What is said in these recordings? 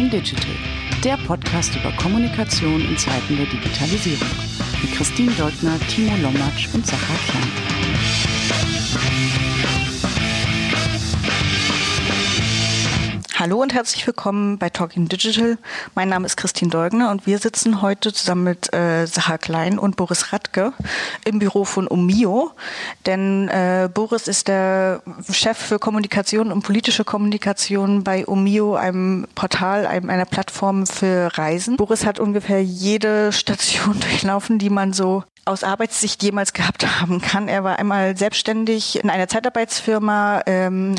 Talking Digital, der Podcast über Kommunikation in Zeiten der Digitalisierung. Mit Christine Deutner, Timo Lommatsch und Sascha Klein. Hallo und herzlich willkommen bei Talking Digital. Mein Name ist Christine Deutner und wir sitzen heute zusammen mit Sascha Klein und Boris Radtke im Büro von OMIO. Denn Boris ist der Chef für Kommunikation und politische Kommunikation bei OMIO, einem Portal, einer Plattform für Reisen. Boris hat ungefähr jede Station durchlaufen, die man so aus Arbeitssicht jemals gehabt haben kann. Er war einmal selbstständig in einer Zeitarbeitsfirma,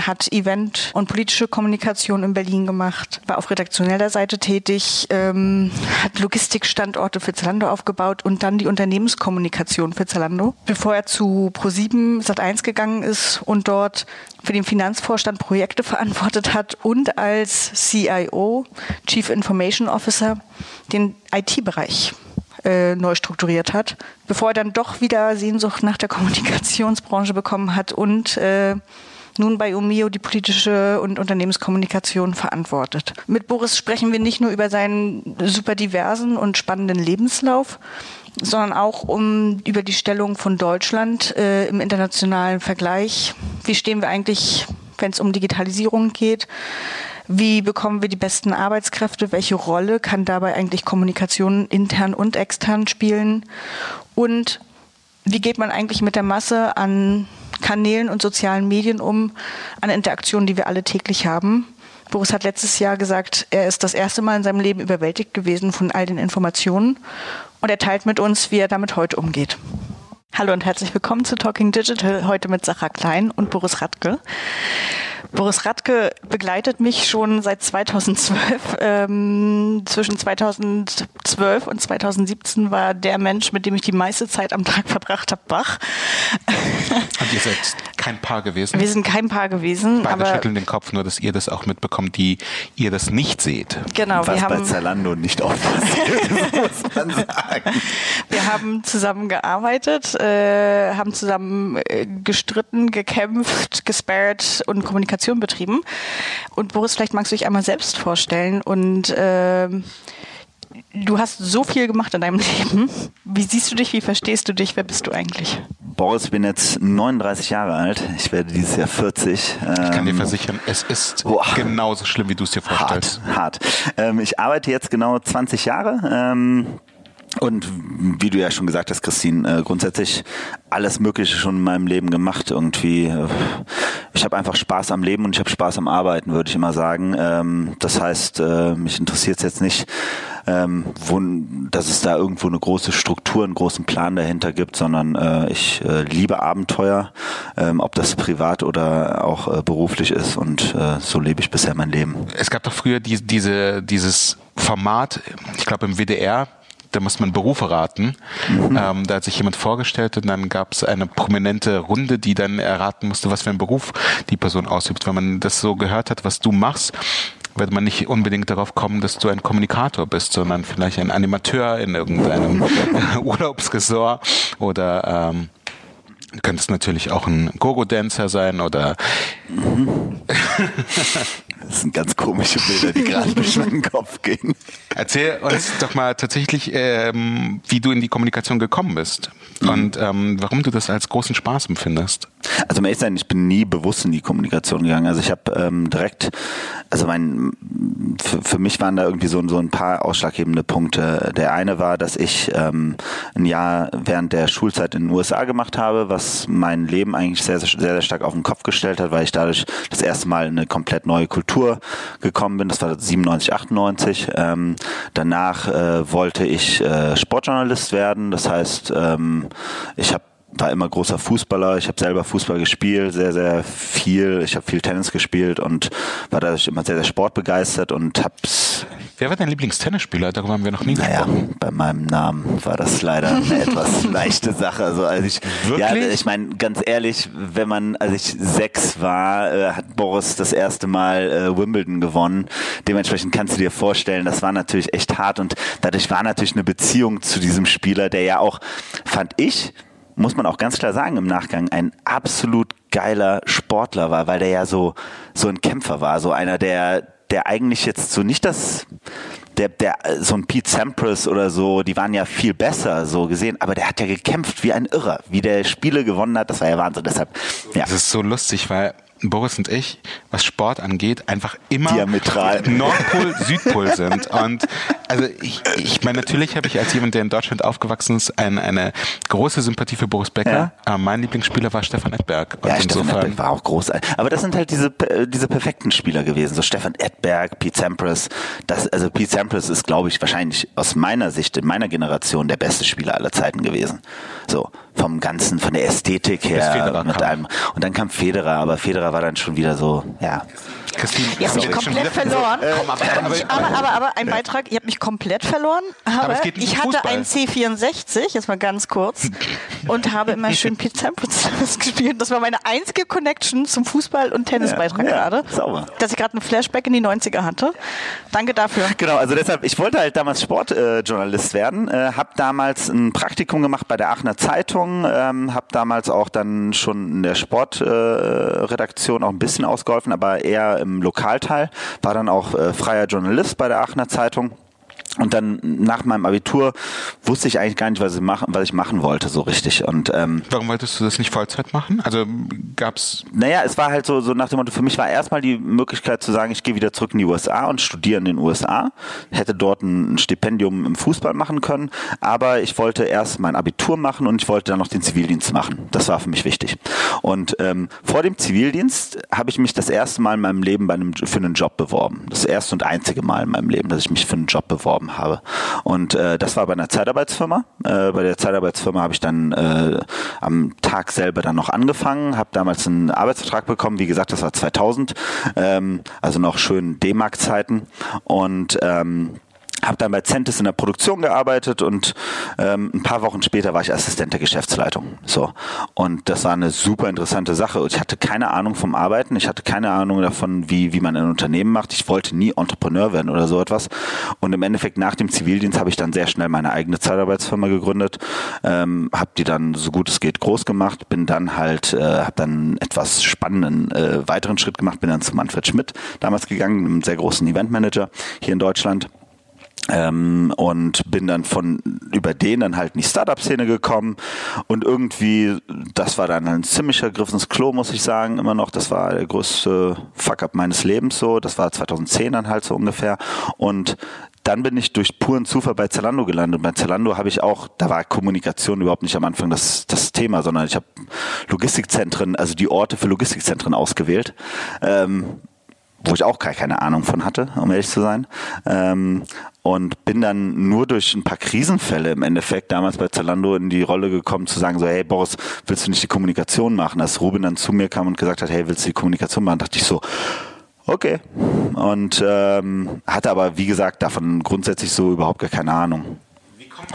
hat Event und politische Kommunikation in Berlin gemacht, war auf redaktioneller Seite tätig, hat Logistikstandorte für Zalando aufgebaut und dann die Unternehmenskommunikation für Zalando, bevor er zu ProSieben Sat1 gegangen ist und dort für den Finanzvorstand Projekte verantwortet hat und als CIO, Chief Information Officer, den IT-Bereich neu strukturiert hat, bevor er dann doch wieder Sehnsucht nach der Kommunikationsbranche bekommen hat und nun bei OMIO die politische und Unternehmenskommunikation verantwortet. Mit Boris sprechen wir nicht nur über seinen super diversen und spannenden Lebenslauf, sondern auch über die Stellung von Deutschland im internationalen Vergleich. Wie stehen wir eigentlich, wenn es um Digitalisierung geht? Wie bekommen wir die besten Arbeitskräfte? Welche Rolle kann dabei eigentlich Kommunikation intern und extern spielen? Und wie geht man eigentlich mit der Masse an Kanälen und sozialen Medien um, an Interaktionen, die wir alle täglich haben? Boris hat letztes Jahr gesagt, er ist das erste Mal in seinem Leben überwältigt gewesen von all den Informationen. Und er teilt mit uns, wie er damit heute umgeht. Hallo und herzlich willkommen zu Talking Digital, heute mit Sascha Klein und Boris Radtke. Boris Radtke begleitet mich schon seit 2012. Zwischen 2012 und 2017 war der Mensch, mit dem ich die meiste Zeit am Tag verbracht habe, Bach. Und ihr seid kein Paar gewesen? Wir sind kein Paar gewesen. Beide schütteln den Kopf, nur dass ihr das auch mitbekommt, die ihr das nicht seht. Genau. Was wir bei Zalando nicht oft passiert, muss man sagen. Wir haben zusammen gearbeitet, haben zusammen gestritten, gekämpft, gesparrt und Kommunikation betrieben. Und Boris, vielleicht magst du dich einmal selbst vorstellen. Und du hast so viel gemacht in deinem Leben. Wie siehst du dich? Wie verstehst du dich? Wer bist du eigentlich? Boris, ich bin jetzt 39 Jahre alt. Ich werde dieses Jahr 40. Ich kann dir versichern, es ist genauso schlimm, wie du es dir vorstellst. Hart. Ich arbeite jetzt genau 20 Jahre. Und wie du ja schon gesagt hast, Christine, grundsätzlich alles Mögliche schon in meinem Leben gemacht irgendwie. Ich habe einfach Spaß am Leben und ich habe Spaß am Arbeiten, würde ich immer sagen. Das heißt, mich interessiert es jetzt nicht, dass es da irgendwo eine große Struktur, einen großen Plan dahinter gibt, sondern ich liebe Abenteuer, ob das privat oder auch beruflich ist, und so lebe ich bisher mein Leben. Es gab doch früher dieses Format, ich glaube im WDR, da muss man Berufe raten. Mhm. Da hat sich jemand vorgestellt und dann gab es eine prominente Runde, die dann erraten musste, was für einen Beruf die Person ausübt. Wenn man das so gehört hat, was du machst, wird man nicht unbedingt darauf kommen, dass du ein Kommunikator bist, sondern vielleicht ein Animateur in irgendeinem Urlaubsresort oder du könntest natürlich auch ein Go-Go-Dancer sein oder... Mhm. Das sind ganz komische Bilder, die gerade durch meinen Kopf gehen. Erzähl uns doch mal tatsächlich, wie du in die Kommunikation gekommen bist und warum du das als großen Spaß empfindest. Also um ehrlich zu sein, ich bin nie bewusst in die Kommunikation gegangen. Also ich habe für mich waren da irgendwie so ein paar ausschlaggebende Punkte. Der eine war, dass ich ein Jahr während der Schulzeit in den USA gemacht habe, was mein Leben eigentlich sehr, sehr, sehr stark auf den Kopf gestellt hat, weil ich dadurch das erste Mal in eine komplett neue Kultur gekommen bin. Das war 97, 98. Danach wollte ich Sportjournalist werden. Das heißt, war immer großer Fußballer. Ich habe selber Fußball gespielt, sehr, sehr viel. Ich habe viel Tennis gespielt und war dadurch immer sehr, sehr sportbegeistert und hab's... Wer war dein Lieblingstennisspieler? Darüber haben wir noch nie gesprochen. Naja, bei meinem Namen war das leider eine etwas leichte Sache. Also wirklich? Ja, ich meine, ganz ehrlich, als ich 6 war, hat Boris das erste Mal Wimbledon gewonnen. Dementsprechend kannst du dir vorstellen, das war natürlich echt hart und dadurch war natürlich eine Beziehung zu diesem Spieler, der ja auch, fand ich, muss man auch ganz klar sagen im Nachgang, ein absolut geiler Sportler war, weil der ja so ein Kämpfer war, so einer, der der eigentlich jetzt so nicht das, der so ein Pete Sampras oder so, die waren ja viel besser so gesehen, aber der hat ja gekämpft wie ein Irrer, wie der Spiele gewonnen hat, das war ja Wahnsinn. Deshalb, ja. Das ist so lustig, weil Boris und ich, was Sport angeht, einfach immer diametral Nordpol, Südpol sind. Und also ich meine, natürlich habe ich als jemand, der in Deutschland aufgewachsen ist, eine große Sympathie für Boris Becker. Ja. Mein Lieblingsspieler war Stefan Edberg. Und ja, insofern, Stefan Edberg war auch großartig. Aber das sind halt diese perfekten Spieler gewesen. So Stefan Edberg, Pete Sampras. Also Pete Sampras ist, glaube ich, wahrscheinlich aus meiner Sicht, in meiner Generation der beste Spieler aller Zeiten gewesen. So vom Ganzen, von der Ästhetik her. Mit einem. Und dann kam Federer, aber Federer war dann schon wieder so, ja. Christine, ihr habt mich komplett verloren. Aber ein Beitrag, ihr habt mich komplett verloren. Aber ich hatte einen C64, jetzt mal ganz kurz, und habe immer schön Pete Sampras gespielt. Das war meine einzige Connection zum Fußball- und Tennisbeitrag gerade. Sauber. Dass ich gerade einen Flashback in die 90er hatte. Danke dafür. Genau, also deshalb, ich wollte halt damals Sportjournalist werden, habe damals ein Praktikum gemacht bei der Aachener Zeitung, habe damals auch dann schon in der Sportredaktion auch ein bisschen ausgeholfen, aber eher im Lokalteil, war dann auch freier Journalist bei der Aachener Zeitung. Und dann nach meinem Abitur wusste ich eigentlich gar nicht, was ich machen wollte so richtig. Und warum wolltest du das nicht Vollzeit machen? Also gab's? Naja, es war halt so nach dem Motto, für mich war erstmal die Möglichkeit zu sagen, ich gehe wieder zurück in die USA und studiere in den USA. Hätte dort ein Stipendium im Fußball machen können, aber ich wollte erst mein Abitur machen und ich wollte dann noch den Zivildienst machen. Das war für mich wichtig. Und vor dem Zivildienst habe ich mich das erste Mal in meinem Leben für einen Job beworben. Das erste und einzige Mal in meinem Leben, dass ich mich für einen Job beworben habe. Und das war bei einer Zeitarbeitsfirma. Bei der Zeitarbeitsfirma habe ich dann am Tag selber dann noch angefangen, habe damals einen Arbeitsvertrag bekommen. Wie gesagt, das war 2000, also noch schön D-Mark-Zeiten. Und habe dann bei Centis in der Produktion gearbeitet und ein paar Wochen später war ich Assistent der Geschäftsleitung. So. Und das war eine super interessante Sache. Ich hatte keine Ahnung vom Arbeiten. Ich hatte keine Ahnung davon, wie man ein Unternehmen macht. Ich wollte nie Entrepreneur werden oder so etwas. Und im Endeffekt nach dem Zivildienst habe ich dann sehr schnell meine eigene Zeitarbeitsfirma gegründet, habe die dann so gut es geht groß gemacht, bin dann halt, habe dann etwas spannenden weiteren Schritt gemacht, bin dann zu Manfred Schmidt damals gegangen, einem sehr großen Eventmanager hier in Deutschland. Und bin dann über den dann halt in die Startup-Szene gekommen und irgendwie, das war dann ein ziemlicher Griff ins Klo, muss ich sagen, immer noch, das war der größte Fuck-up meines Lebens so, das war 2010 dann halt so ungefähr und dann bin ich durch puren Zufall bei Zalando gelandet. Bei Zalando habe ich auch, da war Kommunikation überhaupt nicht am Anfang das Thema, sondern ich habe Logistikzentren, also die Orte für Logistikzentren ausgewählt, wo ich auch gar keine Ahnung von hatte, um ehrlich zu sein. Und bin dann nur durch ein paar Krisenfälle im Endeffekt damals bei Zalando in die Rolle gekommen, zu sagen so, hey Boris, willst du nicht die Kommunikation machen? Als Rubin dann zu mir kam und gesagt hat, hey, willst du die Kommunikation machen? Dachte ich so, okay. Und hatte aber, wie gesagt, davon grundsätzlich so überhaupt gar keine Ahnung.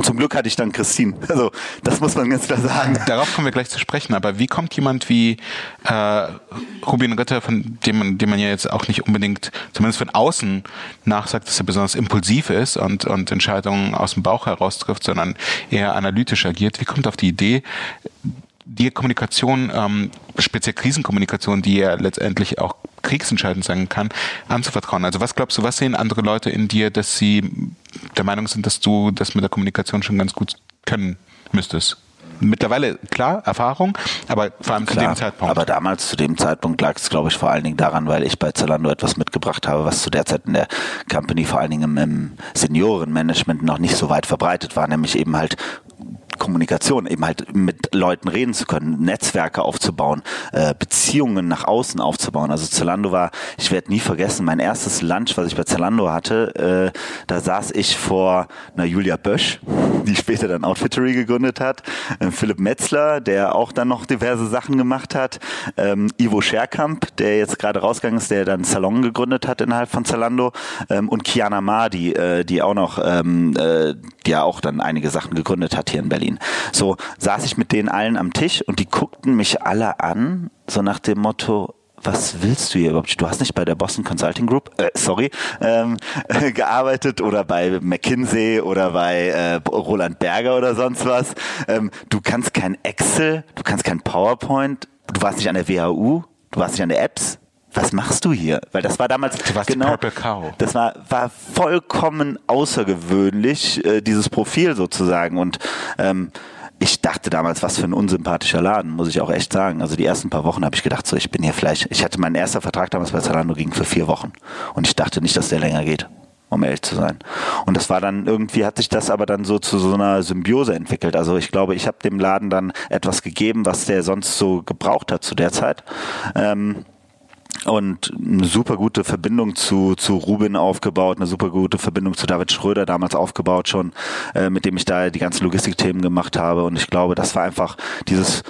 Zum Glück hatte ich dann Christine. Also das muss man ganz klar sagen. Darauf kommen wir gleich zu sprechen. Aber wie kommt jemand wie Rubin Ritter, von dem man ja jetzt auch nicht unbedingt, zumindest von außen nachsagt, dass er besonders impulsiv ist und Entscheidungen aus dem Bauch heraus trifft, sondern eher analytisch agiert. Wie kommt auf die Idee, die Kommunikation, speziell Krisenkommunikation, die ja letztendlich auch kriegsentscheidend sein kann, anzuvertrauen? Also was glaubst du, was sehen andere Leute in dir, dass sie der Meinung sind, dass du das mit der Kommunikation schon ganz gut können müsstest? Mittlerweile, klar, Erfahrung, aber vor allem klar, zu dem Zeitpunkt. Aber damals zu dem Zeitpunkt lag es, glaube ich, vor allen Dingen daran, weil ich bei Zalando etwas mitgebracht habe, was zu der Zeit in der Company, vor allen Dingen im Seniorenmanagement, noch nicht so weit verbreitet war, nämlich eben halt Kommunikation, eben halt mit Leuten reden zu können, Netzwerke aufzubauen, Beziehungen nach außen aufzubauen. Also Zalando war, ich werde nie vergessen, mein erstes Lunch, was ich bei Zalando hatte, da saß ich vor einer Julia Bösch, die später dann Outfittery gegründet hat, Philipp Metzler, der auch dann noch diverse Sachen gemacht hat, Ivo Scherkamp, der jetzt gerade rausgegangen ist, der dann Salon gegründet hat innerhalb von Zalando, und Kiana Ma, die auch noch, die ja auch dann einige Sachen gegründet hat hier in Berlin. So saß ich mit denen allen am Tisch und die guckten mich alle an, so nach dem Motto, was willst du hier überhaupt? Du hast nicht bei der Boston Consulting Group, gearbeitet oder bei McKinsey oder bei Roland Berger oder sonst was. Du kannst kein Excel, du kannst kein PowerPoint, du warst nicht an der WHU, du warst nicht an der EBS. was machst du hier? Weil das war damals, genau, das war vollkommen außergewöhnlich, dieses Profil sozusagen. Und ich dachte damals, was für ein unsympathischer Laden, muss ich auch echt sagen. Also die ersten paar Wochen habe ich gedacht, so, ich bin hier vielleicht, ich hatte meinen ersten Vertrag damals bei Zalando, ging für 4 Wochen. Und ich dachte nicht, dass der länger geht, um ehrlich zu sein. Und das war dann, irgendwie hat sich das aber dann so zu so einer Symbiose entwickelt. Also ich glaube, ich habe dem Laden dann etwas gegeben, was der sonst so gebraucht hat zu der Zeit. Und eine super gute Verbindung zu Rubin aufgebaut, eine super gute Verbindung zu David Schröder damals aufgebaut schon, mit dem ich da die ganzen Logistikthemen gemacht habe. Und ich glaube, das war einfach dieses,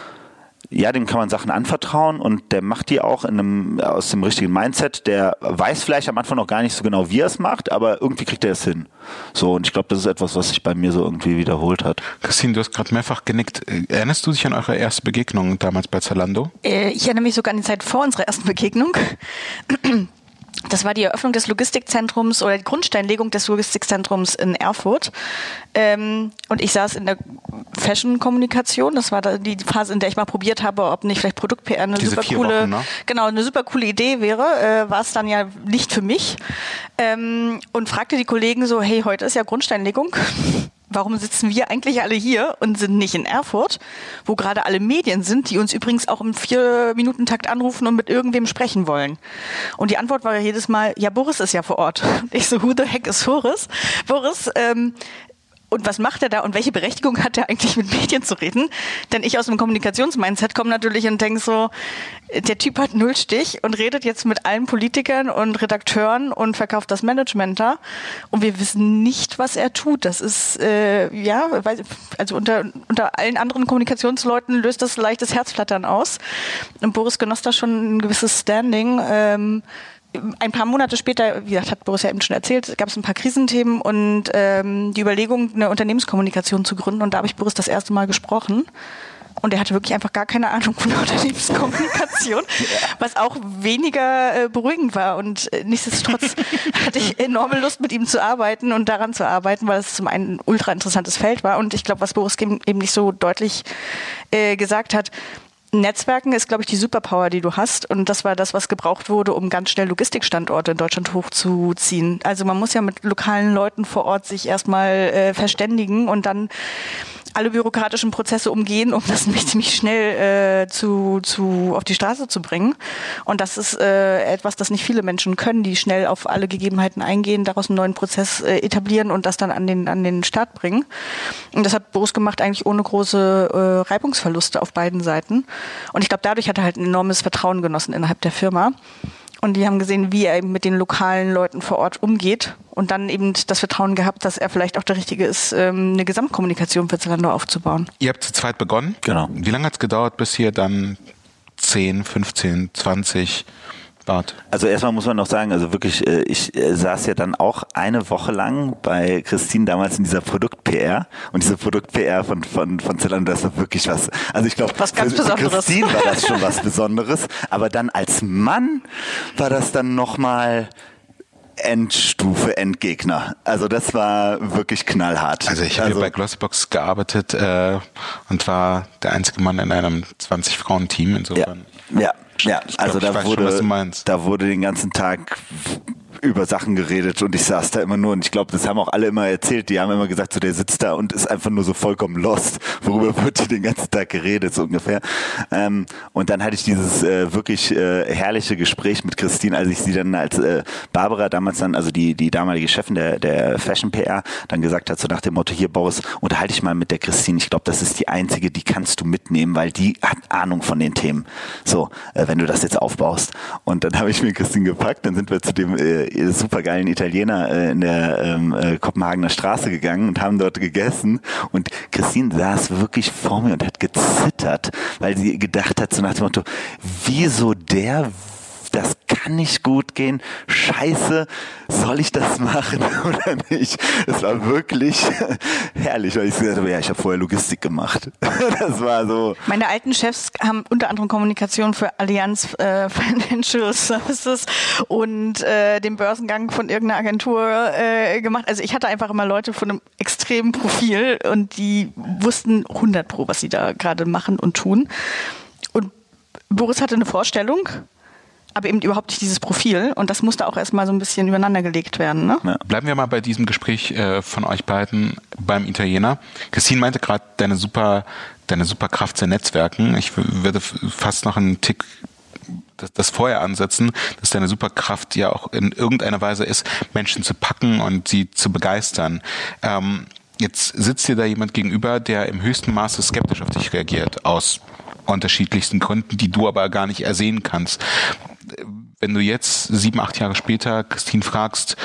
ja, dem kann man Sachen anvertrauen und der macht die auch aus dem richtigen Mindset. Der weiß vielleicht am Anfang noch gar nicht so genau, wie er es macht, aber irgendwie kriegt er es hin. So, und ich glaube, das ist etwas, was sich bei mir so irgendwie wiederholt hat. Christine, du hast gerade mehrfach genickt. Erinnerst du dich an eure erste Begegnung damals bei Zalando? Ich erinnere mich sogar an die Zeit vor unserer ersten Begegnung. Das war die Eröffnung des Logistikzentrums oder die Grundsteinlegung des Logistikzentrums in Erfurt. Und ich saß in der Fashion-Kommunikation. Das war da die Phase, in der ich mal probiert habe, ob nicht vielleicht Produkt-PR eine super coole Idee wäre. War es dann ja nicht für mich. Und fragte die Kollegen so, hey, heute ist ja Grundsteinlegung. Warum sitzen wir eigentlich alle hier und sind nicht in Erfurt, wo gerade alle Medien sind, die uns übrigens auch im 4-Minuten-Takt anrufen und mit irgendwem sprechen wollen? Und die Antwort war ja jedes Mal, ja, Boris ist ja vor Ort. Und ich so, who the heck ist Boris? Boris, und was macht er da und welche Berechtigung hat er eigentlich, mit Medien zu reden? Denn ich aus dem Kommunikationsmindset komme natürlich und denke so, der Typ hat Nullstich und redet jetzt mit allen Politikern und Redakteuren und verkauft das Management da. Und wir wissen nicht, was er tut. Das ist, unter allen anderen Kommunikationsleuten löst das leichtes Herzflattern aus. Und Boris genoss da schon ein gewisses Standing. Ein paar Monate später, wie gesagt, hat Boris ja eben schon erzählt, gab es ein paar Krisenthemen und die Überlegung, eine Unternehmenskommunikation zu gründen. Und da habe ich Boris das erste Mal gesprochen. Und er hatte wirklich einfach gar keine Ahnung von Unternehmenskommunikation, was auch weniger beruhigend war. Und nichtsdestotrotz hatte ich enorme Lust, mit ihm zu arbeiten und daran zu arbeiten, weil es zum einen ein ultra interessantes Feld war. Und ich glaube, was Boris eben nicht so deutlich gesagt hat, Netzwerken ist, glaube ich, die Superpower, die du hast. Und das war das, was gebraucht wurde, um ganz schnell Logistikstandorte in Deutschland hochzuziehen. Also man muss ja mit lokalen Leuten vor Ort sich erstmal verständigen und dann alle bürokratischen Prozesse umgehen, um das ziemlich schnell auf die Straße zu bringen. Und das ist etwas, das nicht viele Menschen können, die schnell auf alle Gegebenheiten eingehen, daraus einen neuen Prozess etablieren und das dann an den Start bringen. Und das hat Boris gemacht, eigentlich ohne große Reibungsverluste auf beiden Seiten. Und ich glaube, dadurch hat er halt ein enormes Vertrauen genossen innerhalb der Firma. Und die haben gesehen, wie er eben mit den lokalen Leuten vor Ort umgeht und dann eben das Vertrauen gehabt, dass er vielleicht auch der Richtige ist, eine Gesamtkommunikation für Zalando aufzubauen. Ihr habt zu zweit begonnen. Genau. Wie lange hat es gedauert, bis ihr dann 10, 15, 20... Also erstmal muss man noch sagen, also wirklich, ich saß ja dann auch eine Woche lang bei Christine damals in dieser Produkt-PR und diese Produkt-PR von Zalando, das war wirklich was, also ich glaube, für Christine war das schon was Besonderes, aber dann als Mann war das dann nochmal Endstufe, Endgegner. Also das war wirklich knallhart. Also ich habe bei Glossbox gearbeitet und war der einzige Mann in einem 20-Frauen-Team insofern. Ja. Ja, also da wurde den ganzen Tag über Sachen geredet und ich saß da immer nur und ich glaube, das haben auch alle immer erzählt, die haben immer gesagt, so der sitzt da und ist einfach nur so vollkommen lost, worüber wird hier den ganzen Tag geredet, so ungefähr. Und dann hatte ich dieses wirklich herrliche Gespräch mit Christine, als ich sie dann als Barbara damals dann, also die damalige Chefin der Fashion PR, dann gesagt hat, so nach dem Motto, hier Boris, unterhalte ich mal mit der Christine, ich glaube, das ist die einzige, die kannst du mitnehmen, weil die hat Ahnung von den Themen, so, wenn du das jetzt aufbaust. Und dann habe ich mir Christine gepackt, dann sind wir zu dem supergeilen Italiener in der Kopenhagener Straße gegangen und haben dort gegessen und Christine saß wirklich vor mir und hat gezittert, weil sie gedacht hat, so nach dem Motto, wieso der, das kann nicht gut gehen, scheiße, soll ich das machen oder nicht? Das war wirklich herrlich, weil ich gesagt habe, ja, ich habe vorher Logistik gemacht. Das war so. Meine alten Chefs haben unter anderem Kommunikation für Allianz Financial Services und den Börsengang von irgendeiner Agentur gemacht. Also ich hatte einfach immer Leute von einem extremen Profil und die wussten 100%, was sie da gerade machen und tun. Und Boris hatte eine Vorstellung, aber eben überhaupt nicht dieses Profil. Und das musste auch erstmal so ein bisschen übereinander gelegt werden. Ne? Ja. Bleiben wir mal bei diesem Gespräch von euch beiden beim Italiener. Christine meinte gerade, deine super Kraft sind Netzwerken. Ich würde fast noch einen Tick das vorher ansetzen, dass deine Superkraft ja auch in irgendeiner Weise ist, Menschen zu packen und sie zu begeistern. Jetzt sitzt dir da jemand gegenüber, der im höchsten Maße skeptisch auf dich reagiert, aus unterschiedlichsten Gründen, die du aber gar nicht ersehen kannst. Wenn du jetzt 7, 8 Jahre später Christine fragst,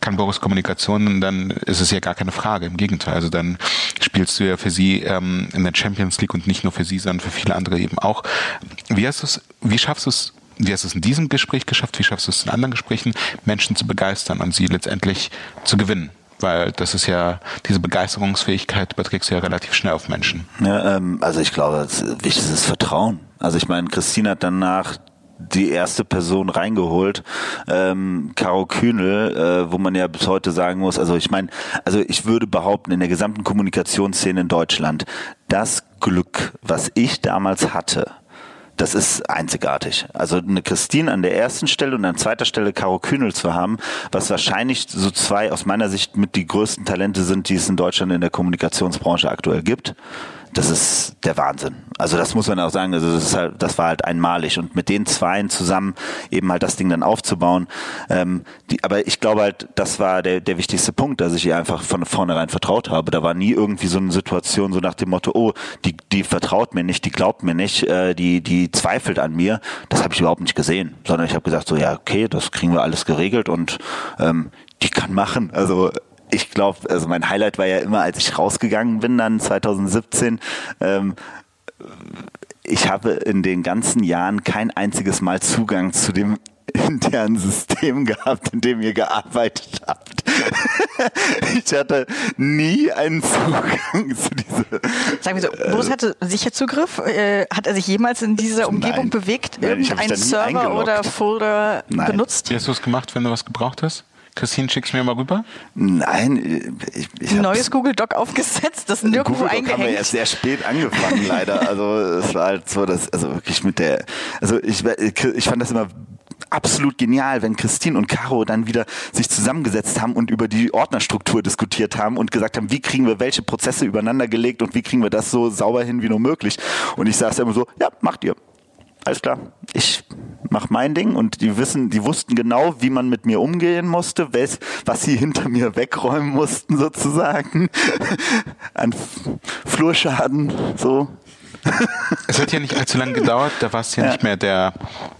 kann Boris Kommunikation, dann ist es ja gar keine Frage. Im Gegenteil, also dann spielst du ja für sie in der Champions League und nicht nur für sie, sondern für viele andere eben auch. Wie hast du es in diesem Gespräch geschafft? Wie schaffst du es in anderen Gesprächen, Menschen zu begeistern und sie letztendlich zu gewinnen? Weil das ist ja, diese Begeisterungsfähigkeit überträgst du ja relativ schnell auf Menschen. Ja, also ich glaube, das Wichtigste ist Vertrauen. Also ich meine, Christine hat danach die erste Person reingeholt, Karo Kühnel, wo man ja bis heute sagen muss, ich würde behaupten, in der gesamten Kommunikationsszene in Deutschland, das Glück, was ich damals hatte, das ist einzigartig. Also eine Christine an der ersten Stelle und an zweiter Stelle Karo Kühnel zu haben, was wahrscheinlich so zwei aus meiner Sicht mit die größten Talente sind, die es in Deutschland in der Kommunikationsbranche aktuell gibt. Das ist der Wahnsinn. Also das muss man auch sagen, also das war halt einmalig. Und mit den Zweien zusammen eben halt das Ding dann aufzubauen. Aber ich glaube halt, das war der wichtigste Punkt, dass ich ihr einfach von vornherein vertraut habe. Da war nie irgendwie so eine Situation so nach dem Motto, oh, die vertraut mir nicht, die glaubt mir nicht, die zweifelt an mir. Das habe ich überhaupt nicht gesehen. Sondern ich habe gesagt so, ja okay, das kriegen wir alles geregelt und die kann machen. Also ich glaube, also mein Highlight war ja immer, als ich rausgegangen bin dann 2017, ich habe in den ganzen Jahren kein einziges Mal Zugang zu dem internen System gehabt, in dem ihr gearbeitet habt. Ich hatte nie einen Zugang zu dieser... Sagen wir so, Boris hatte sicher Zugriff. Hat er sich jemals in dieser Umgebung bewegt? Irgendeinen Server oder Folder benutzt? Wie hast du es gemacht, wenn du was gebraucht hast? Christine, schick's mir mal rüber? Nein, ich habe ein neues Google Doc aufgesetzt, das nirgendwo Google Doc eingehängt. Haben wir erst sehr spät angefangen, leider. Also es war halt so, dass ich fand das immer absolut genial, wenn Christine und Karo dann wieder sich zusammengesetzt haben und über die Ordnerstruktur diskutiert haben und gesagt haben, wie kriegen wir welche Prozesse übereinander gelegt und wie kriegen wir das so sauber hin wie nur möglich. Und ich saß immer so, ja, macht ihr. Alles klar, ich mach mein Ding und die wussten genau, wie man mit mir umgehen musste, was sie hinter mir wegräumen mussten sozusagen an Flurschaden, so. Es hat ja nicht allzu lange gedauert, da warst du ja nicht mehr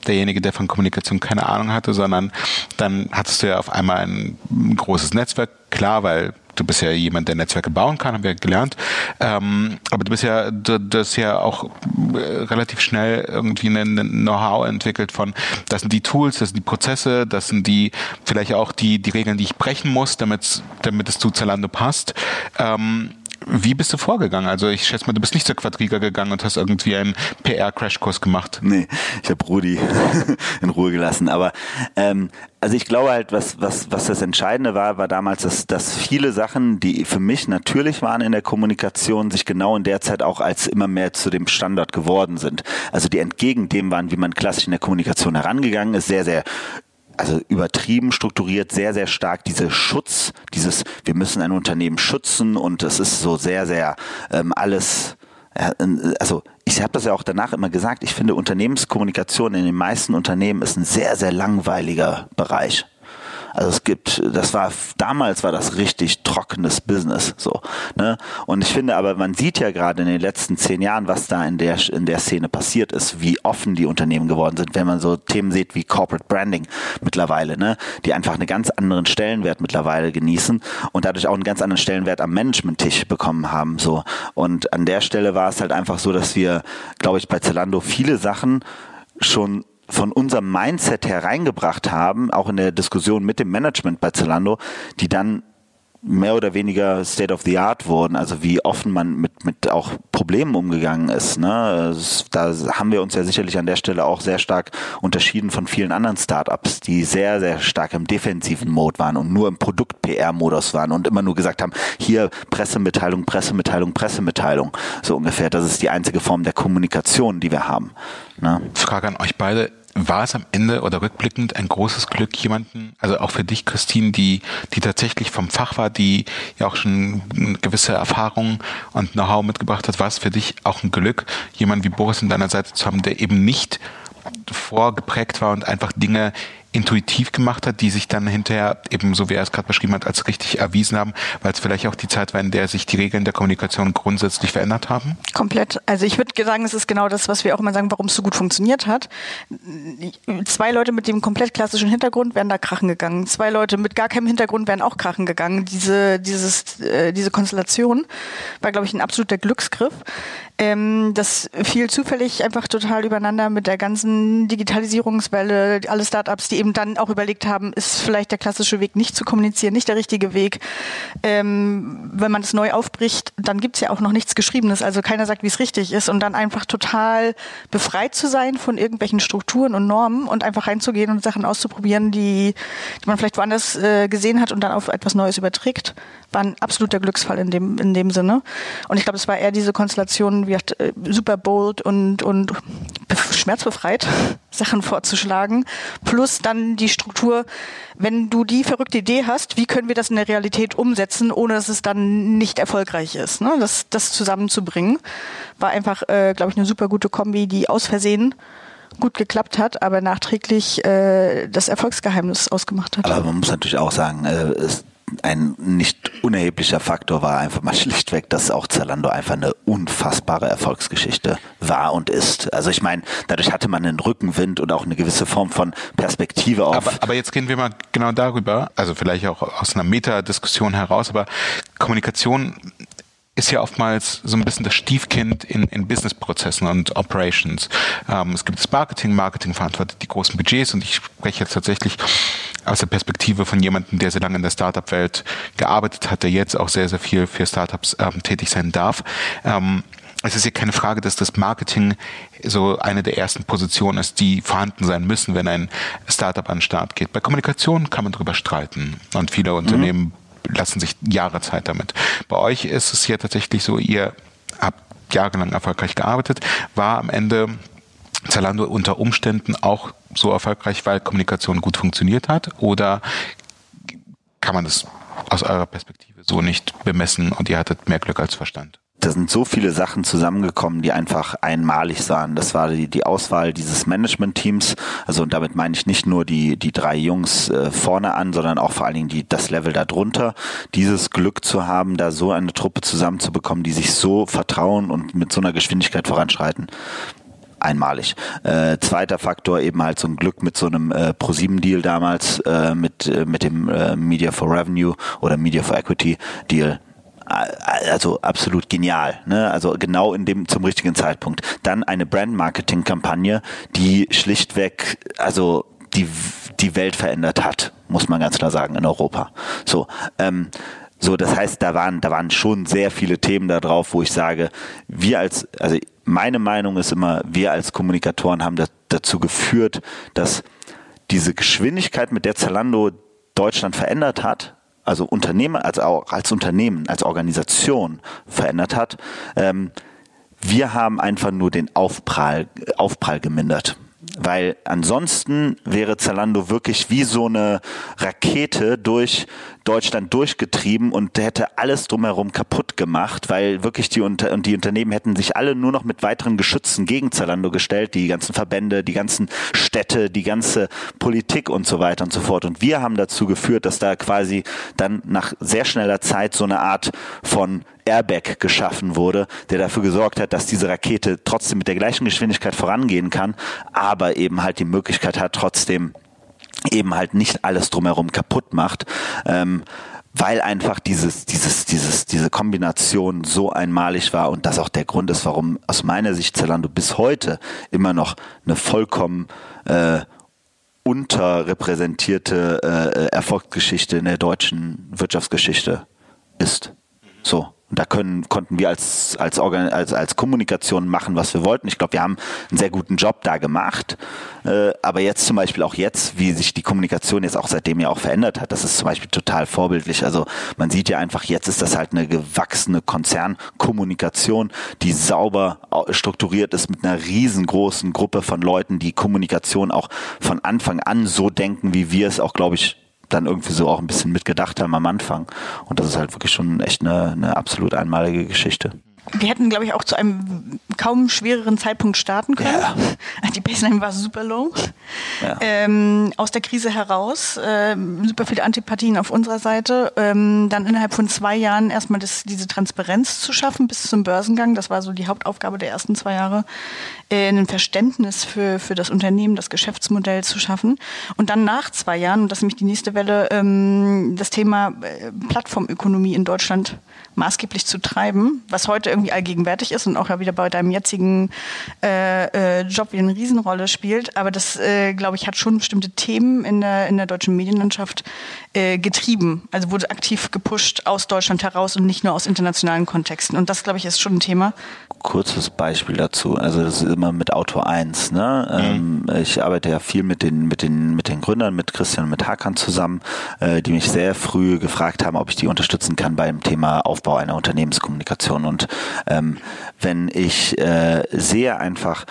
derjenige, der von Kommunikation keine Ahnung hatte, sondern dann hattest du ja auf einmal ein großes Netzwerk, klar, weil du bist ja jemand, der Netzwerke bauen kann, haben wir gelernt, aber du hast ja auch relativ schnell irgendwie ein Know-how entwickelt von, das sind die Tools, das sind die Prozesse, das sind die, vielleicht auch die Regeln, die ich brechen muss, damit es zu Zalando passt. Wie bist du vorgegangen? Also ich schätze mal, du bist nicht zur Quadriga gegangen und hast irgendwie einen PR-Crashkurs gemacht. Nee, ich habe Rudi in Ruhe gelassen. Aber also ich glaube halt, was das Entscheidende war damals, dass viele Sachen, die für mich natürlich waren in der Kommunikation, sich genau in der Zeit auch als immer mehr zu dem Standard geworden sind. Also die entgegen dem waren, wie man klassisch in der Kommunikation herangegangen ist, sehr, sehr übertrieben strukturiert, sehr, sehr stark wir müssen ein Unternehmen schützen und es ist so sehr, sehr alles, also ich habe das ja auch danach immer gesagt, ich finde Unternehmenskommunikation in den meisten Unternehmen ist ein sehr, sehr langweiliger Bereich. Also damals war das richtig trockenes Business, so, ne? Und ich finde aber, man sieht ja gerade in den letzten 10 Jahren, was da in der Szene passiert ist, wie offen die Unternehmen geworden sind, wenn man so Themen sieht wie Corporate Branding mittlerweile, ne? Die einfach einen ganz anderen Stellenwert mittlerweile genießen und dadurch auch einen ganz anderen Stellenwert am Management-Tisch bekommen haben, so. Und an der Stelle war es halt einfach so, dass wir, glaube ich, bei Zalando viele Sachen schon von unserem Mindset hereingebracht haben, auch in der Diskussion mit dem Management bei Zalando, die dann mehr oder weniger State of the Art wurden, also wie offen man mit auch Problemen umgegangen ist, ne? Da haben wir uns ja sicherlich an der Stelle auch sehr stark unterschieden von vielen anderen Startups, die sehr, sehr stark im defensiven Mode waren und nur im Produkt-PR-Modus waren und immer nur gesagt haben, hier Pressemitteilung, Pressemitteilung, Pressemitteilung, so ungefähr. Das ist die einzige Form der Kommunikation, die wir haben, ne? Frage an euch beide. war es am Ende oder rückblickend ein großes Glück, jemanden, also auch für dich, Christine, die tatsächlich vom Fach war, die ja auch schon gewisse Erfahrungen und Know-how mitgebracht hat, war es für dich auch ein Glück, jemanden wie Boris an deiner Seite zu haben, der eben nicht vorgeprägt war und einfach Dinge intuitiv gemacht hat, die sich dann hinterher eben, so wie er es gerade beschrieben hat, als richtig erwiesen haben, weil es vielleicht auch die Zeit war, in der sich die Regeln der Kommunikation grundsätzlich verändert haben? Komplett. Also ich würde sagen, es ist genau das, was wir auch immer sagen, warum es so gut funktioniert hat. 2 Leute mit dem komplett klassischen Hintergrund wären da krachen gegangen. 2 Leute mit gar keinem Hintergrund wären auch krachen gegangen. Diese Konstellation war, glaube ich, ein absoluter Glücksgriff. Das fiel zufällig einfach total übereinander mit der ganzen Digitalisierungswelle, alle Startups, die eben dann auch überlegt haben, ist vielleicht der klassische Weg nicht zu kommunizieren, nicht der richtige Weg. Wenn man es neu aufbricht, dann gibt es ja auch noch nichts Geschriebenes, also keiner sagt, wie es richtig ist, und dann einfach total befreit zu sein von irgendwelchen Strukturen und Normen und einfach reinzugehen und Sachen auszuprobieren, die man vielleicht woanders gesehen hat und dann auf etwas Neues überträgt, war ein absoluter Glücksfall in dem Sinne. Und ich glaube, es war eher diese Konstellation, wie gesagt, super bold und schmerzbefreit Sachen vorzuschlagen, plus dann die Struktur, wenn du die verrückte Idee hast, wie können wir das in der Realität umsetzen, ohne dass es dann nicht erfolgreich ist, ne? Das zusammenzubringen, war einfach, glaube ich, eine super gute Kombi, die aus Versehen gut geklappt hat, aber nachträglich das Erfolgsgeheimnis ausgemacht hat. Aber man muss natürlich auch sagen, ein nicht unerheblicher Faktor war einfach mal schlichtweg, dass auch Zalando einfach eine unfassbare Erfolgsgeschichte war und ist. Also ich meine, dadurch hatte man einen Rückenwind und auch eine gewisse Form von Perspektive auf. Aber jetzt gehen wir mal genau darüber, also vielleicht auch aus einer Meta-Diskussion heraus, aber Kommunikation ist ja oftmals so ein bisschen das Stiefkind in Businessprozessen und Operations. Es gibt das Marketing verantwortet die großen Budgets, und ich spreche jetzt tatsächlich aus der Perspektive von jemandem, der sehr lange in der Startup-Welt gearbeitet hat, der jetzt auch sehr, sehr viel für Startups tätig sein darf. Es ist ja keine Frage, dass das Marketing so eine der ersten Positionen ist, die vorhanden sein müssen, wenn ein Startup an den Start geht. Bei Kommunikation kann man drüber streiten, und viele Unternehmen lassen sich Jahre Zeit damit. Bei euch ist es ja tatsächlich so, ihr habt jahrelang erfolgreich gearbeitet, war am Ende Zalando unter Umständen auch so erfolgreich, weil Kommunikation gut funktioniert hat? Oder kann man das aus eurer Perspektive so nicht bemessen und ihr hattet mehr Glück als Verstand? Da sind so viele Sachen zusammengekommen, die einfach einmalig waren. Das war die Auswahl dieses Management-Teams. Also, und damit meine ich nicht nur die 3 Jungs vorne an, sondern auch vor allen Dingen das Level darunter. Dieses Glück zu haben, da so eine Truppe zusammenzubekommen, die sich so vertrauen und mit so einer Geschwindigkeit voranschreiten. Einmalig. Zweiter Faktor eben halt so ein Glück mit so einem ProSieben-Deal damals, mit dem Media for Revenue oder Media for Equity-Deal. Also absolut genial, ne? Also genau zum richtigen Zeitpunkt. Dann eine Brand-Marketing-Kampagne, die schlichtweg, also die Welt verändert hat, muss man ganz klar sagen, in Europa. So, das heißt, da waren schon sehr viele Themen da drauf, wo ich sage, meine Meinung ist immer, wir als Kommunikatoren haben dazu geführt, dass diese Geschwindigkeit, mit der Zalando Deutschland verändert hat, also Unternehmen, also auch als Unternehmen, als Organisation verändert hat, wir haben einfach nur den Aufprall gemindert. Weil ansonsten wäre Zalando wirklich wie so eine Rakete durch Deutschland durchgetrieben und hätte alles drumherum kaputt gemacht, weil wirklich die Unternehmen hätten sich alle nur noch mit weiteren Geschützen gegen Zalando gestellt, die ganzen Verbände, die ganzen Städte, die ganze Politik und so weiter und so fort. Und wir haben dazu geführt, dass da quasi dann nach sehr schneller Zeit so eine Art von Airbag geschaffen wurde, der dafür gesorgt hat, dass diese Rakete trotzdem mit der gleichen Geschwindigkeit vorangehen kann, aber eben halt die Möglichkeit hat, trotzdem eben halt nicht alles drumherum kaputt macht, weil einfach diese Kombination so einmalig war und das auch der Grund ist, warum aus meiner Sicht Zalando bis heute immer noch eine vollkommen unterrepräsentierte Erfolgsgeschichte in der deutschen Wirtschaftsgeschichte ist. So. Und da konnten wir als Kommunikation machen, was wir wollten. Ich glaube, wir haben einen sehr guten Job da gemacht. Aber jetzt zum Beispiel auch jetzt, wie sich die Kommunikation jetzt auch seitdem ja auch verändert hat, das ist zum Beispiel total vorbildlich. Also man sieht ja einfach, jetzt ist das halt eine gewachsene Konzernkommunikation, die sauber strukturiert ist mit einer riesengroßen Gruppe von Leuten, die Kommunikation auch von Anfang an so denken, wie wir es auch, glaube ich, dann irgendwie so auch ein bisschen mitgedacht haben am Anfang. Und das ist halt wirklich schon echt eine absolut einmalige Geschichte. Wir hätten, glaube ich, auch zu einem kaum schwereren Zeitpunkt starten können. Ja. Die Baseline war super low. Ja. Aus der Krise heraus, super viele Antipathien auf unserer Seite. Dann innerhalb von 2 Jahren erstmal diese Transparenz zu schaffen bis zum Börsengang. Das war so die Hauptaufgabe der ersten 2 Jahre. Ein Verständnis für das Unternehmen, das Geschäftsmodell zu schaffen. Und dann nach 2 Jahren, und das ist nämlich die nächste Welle, das Thema Plattformökonomie in Deutschland maßgeblich zu treiben, was heute irgendwie allgegenwärtig ist und auch ja wieder bei deinem jetzigen Job wieder eine Riesenrolle spielt. Aber das, glaube ich, hat schon bestimmte Themen in der deutschen Medienlandschaft getrieben. Also wurde aktiv gepusht aus Deutschland heraus und nicht nur aus internationalen Kontexten. Und das, glaube ich, ist schon ein Thema. Kurzes Beispiel dazu. Also das ist immer mit Autor 1. Ne? Mhm. Ich arbeite ja viel mit den Gründern, mit Christian und mit Hakan zusammen, die mich sehr früh gefragt haben, ob ich die unterstützen kann beim Thema Aufbau einer Unternehmenskommunikation. Und wenn ich sehe einfach,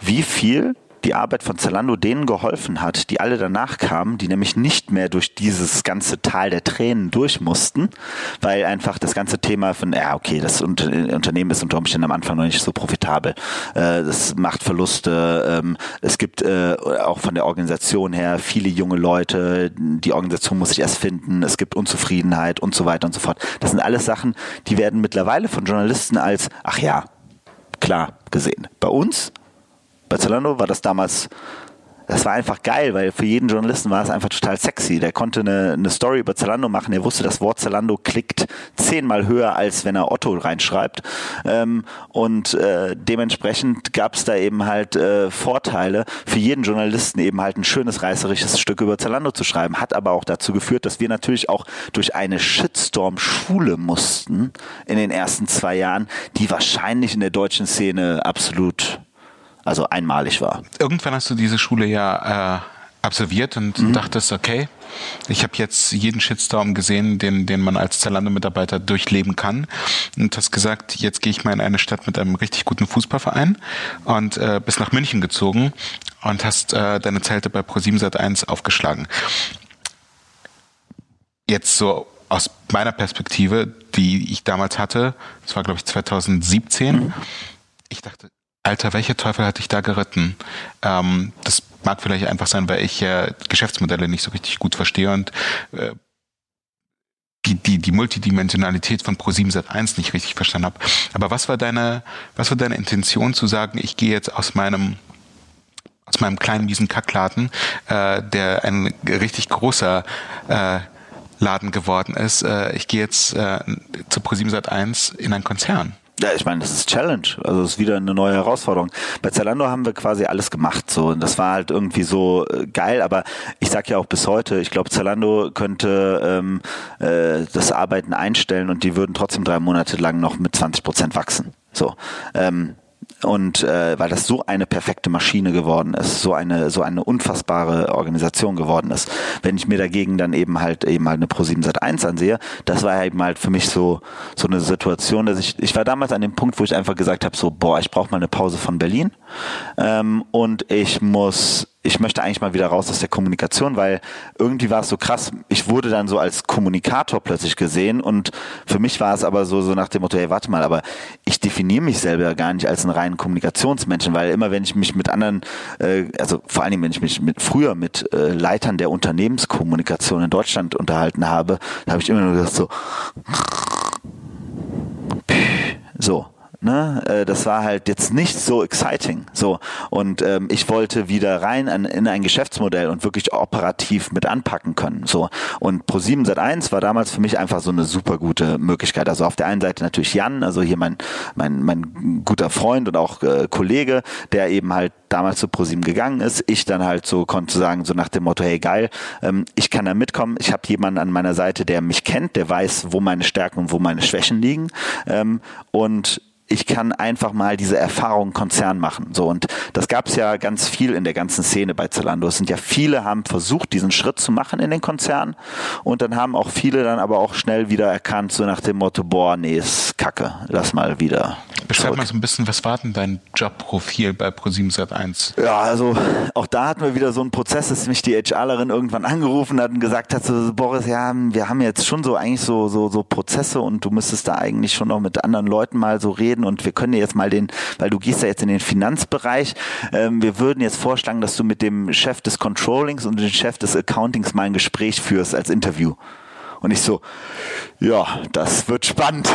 wie viel die Arbeit von Zalando denen geholfen hat, die alle danach kamen, die nämlich nicht mehr durch dieses ganze Tal der Tränen durch mussten, weil einfach das ganze Thema von, ja okay, das Unternehmen ist unter Umständen am Anfang noch nicht so profitabel, das macht Verluste, es gibt auch von der Organisation her viele junge Leute, die Organisation muss sich erst finden, es gibt Unzufriedenheit und so weiter und so fort. Das sind alles Sachen, die werden mittlerweile von Journalisten als, ach ja, klar gesehen. Bei uns, bei Zalando war das damals, das war einfach geil, weil für jeden Journalisten war es einfach total sexy. Der konnte eine Story über Zalando machen, der wusste, das Wort Zalando klickt 10-mal höher, als wenn er Otto reinschreibt. Und dementsprechend gab es da eben halt Vorteile für jeden Journalisten, eben halt ein schönes reißerisches Stück über Zalando zu schreiben. Hat aber auch dazu geführt, dass wir natürlich auch durch eine Shitstorm-Schule mussten in den ersten 2 Jahren, die wahrscheinlich in der deutschen Szene absolut... also einmalig war. Irgendwann hast du diese Schule ja absolviert und dachtest, okay, ich habe jetzt jeden Shitstorm gesehen, den man als Zalando-Mitarbeiter durchleben kann, und hast gesagt, jetzt gehe ich mal in eine Stadt mit einem richtig guten Fußballverein, und bist nach München gezogen und hast deine Zelte bei ProSieben Sat1 aufgeschlagen. Jetzt so aus meiner Perspektive, die ich damals hatte, das war glaube ich 2017, ich dachte, Alter, welcher Teufel hat dich da geritten? Das mag vielleicht einfach sein, weil ich ja Geschäftsmodelle nicht so richtig gut verstehe und die Multidimensionalität von ProSieben Sat1 nicht richtig verstanden habe. Aber was war deine Intention zu sagen, ich gehe jetzt aus meinem kleinen, miesen Kackladen, der ein richtig großer Laden geworden ist, ich gehe jetzt zu ProSieben Sat1 in einen Konzern? Ja, ich meine, das ist Challenge. Also es ist wieder eine neue Herausforderung. Bei Zalando haben wir quasi alles gemacht, so, und das war halt irgendwie so geil. Aber ich sag ja auch bis heute, ich glaube, Zalando könnte das Arbeiten einstellen und die würden trotzdem 3 Monate lang noch mit 20% wachsen. So. Und weil das so eine perfekte Maschine geworden ist, so eine unfassbare Organisation geworden ist. Wenn ich mir dagegen dann eben halt eine ProSieben Sat1 ansehe, das war eben halt für mich so eine Situation, dass ich war damals an dem Punkt, wo ich einfach gesagt habe, so, boah, ich brauche mal eine Pause von Berlin, und ich möchte eigentlich mal wieder raus aus der Kommunikation, weil irgendwie war es so krass, ich wurde dann so als Kommunikator plötzlich gesehen, und für mich war es aber so nach dem Motto, hey, warte mal, aber ich definiere mich selber gar nicht als einen reinen Kommunikationsmenschen, weil immer wenn ich mich mit anderen, also vor allen Dingen, wenn ich mich mit Leitern der Unternehmenskommunikation in Deutschland unterhalten habe, da habe ich immer nur gesagt so. Ne? Das war halt jetzt nicht so exciting. So. Und ich wollte wieder rein in ein Geschäftsmodell und wirklich operativ mit anpacken können. So. Und ProSieben Sat1 war damals für mich einfach so eine super gute Möglichkeit. Also auf der einen Seite natürlich Jan, also hier mein guter Freund und auch Kollege, der eben halt damals zu ProSieben gegangen ist. Ich dann halt so konnte sagen, so nach dem Motto, hey geil, ich kann da mitkommen. Ich habe jemanden an meiner Seite, der mich kennt, der weiß, wo meine Stärken und wo meine Schwächen liegen. Und ich kann einfach mal diese Erfahrung Konzern machen. So, und das gab es ja ganz viel in der ganzen Szene bei Zalando. Es sind ja viele, haben versucht, diesen Schritt zu machen in den Konzern, und dann haben auch viele dann aber auch schnell wieder erkannt, so nach dem Motto, boah, nee, ist Kacke, lass mal wieder. Beschreib mal so ein bisschen, was war denn dein Jobprofil bei ProSieben Sat1? Ja, also auch da hatten wir wieder so einen Prozess, dass mich die HRlerin irgendwann angerufen hat und gesagt hat, so, Boris, ja, wir haben jetzt schon so eigentlich so Prozesse, und du müsstest da eigentlich schon noch mit anderen Leuten mal so reden, und wir können dir jetzt mal weil du gehst ja jetzt in den Finanzbereich, wir würden jetzt vorschlagen, dass du mit dem Chef des Controllings und dem Chef des Accountings mal ein Gespräch führst als Interview. Und ich so, ja, das wird spannend.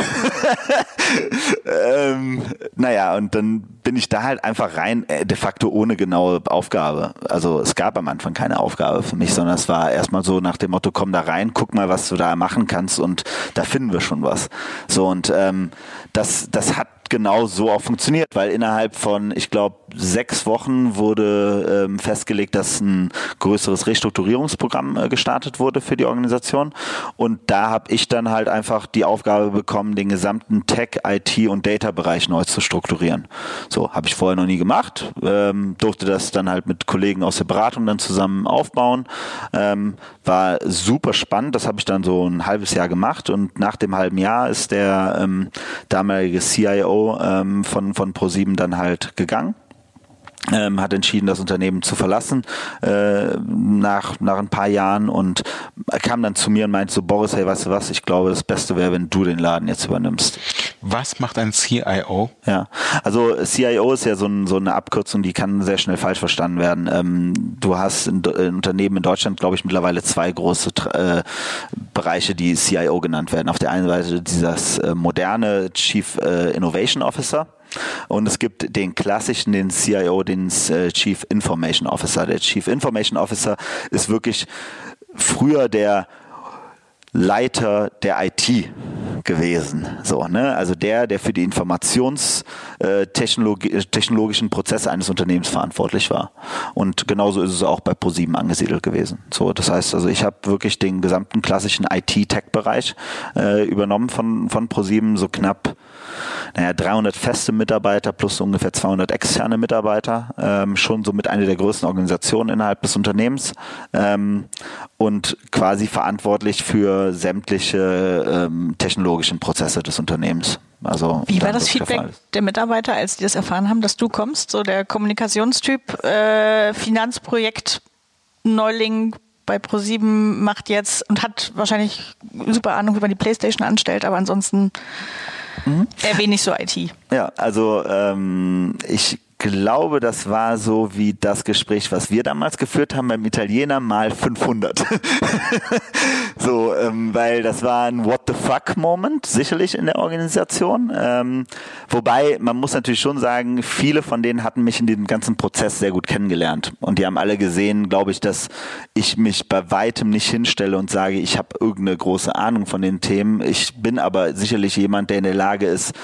Naja, und dann bin ich da halt einfach rein, de facto ohne genaue Aufgabe. Also es gab am Anfang keine Aufgabe für mich, sondern es war erstmal so nach dem Motto, komm da rein, guck mal, was du da machen kannst, und da finden wir schon was. So, und das hat genau so auch funktioniert, weil innerhalb von, ich glaube, 6 Wochen wurde festgelegt, dass ein größeres Restrukturierungsprogramm gestartet wurde für die Organisation, und da habe ich dann halt einfach die Aufgabe bekommen, den gesamten Tech, IT und Data-Bereich neu zu strukturieren. So, habe ich vorher noch nie gemacht, durfte das dann halt mit Kollegen aus der Beratung dann zusammen aufbauen, war super spannend, das habe ich dann so ein halbes Jahr gemacht, und nach dem halben Jahr ist der damalige CIO von ProSieben dann halt gegangen, hat entschieden, das Unternehmen zu verlassen nach ein paar Jahren, und kam dann zu mir und meinte so, Boris, hey, weißt du was, ich glaube, das Beste wäre, wenn du den Laden jetzt übernimmst. Was macht ein CIO? Ja, also CIO ist ja so eine Abkürzung, die kann sehr schnell falsch verstanden werden. Du hast in Unternehmen in Deutschland, glaube ich, mittlerweile 2 große Bereiche, die CIO genannt werden. Auf der einen Seite dieses moderne Chief Innovation Officer. Und es gibt den klassischen, den CIO, den Chief Information Officer. Der Chief Information Officer ist wirklich früher der Leiter der IT gewesen. So, ne? Also der für die informationstechnologischen Prozesse eines Unternehmens verantwortlich war. Und genauso ist es auch bei ProSieben angesiedelt gewesen. So, das heißt, also ich habe wirklich den gesamten klassischen IT-Tech-Bereich übernommen von ProSieben, so knapp 300 feste Mitarbeiter plus ungefähr 200 externe Mitarbeiter, schon somit eine der größten Organisationen innerhalb des Unternehmens, und quasi verantwortlich für sämtliche technologischen Prozesse des Unternehmens. Also, wie war das Feedback der Mitarbeiter, als die das erfahren haben, dass du kommst? So der Kommunikationstyp, Finanzprojekt, Neuling bei ProSieben, macht jetzt und hat wahrscheinlich super Ahnung, wie man die Playstation anstellt, aber ansonsten eher wenig so IT. Ja, also Ich glaube, das war so wie das Gespräch, was wir damals geführt haben beim Italiener, mal 500. So, weil das war ein What-the-fuck-Moment, sicherlich in der Organisation. Wobei, man muss natürlich schon sagen, viele von denen hatten mich in diesem ganzen Prozess sehr gut kennengelernt. Und die haben alle gesehen, glaube ich, dass ich mich bei weitem nicht hinstelle und sage, ich habe irgendeine große Ahnung von den Themen. Ich bin aber sicherlich jemand, der in der Lage ist,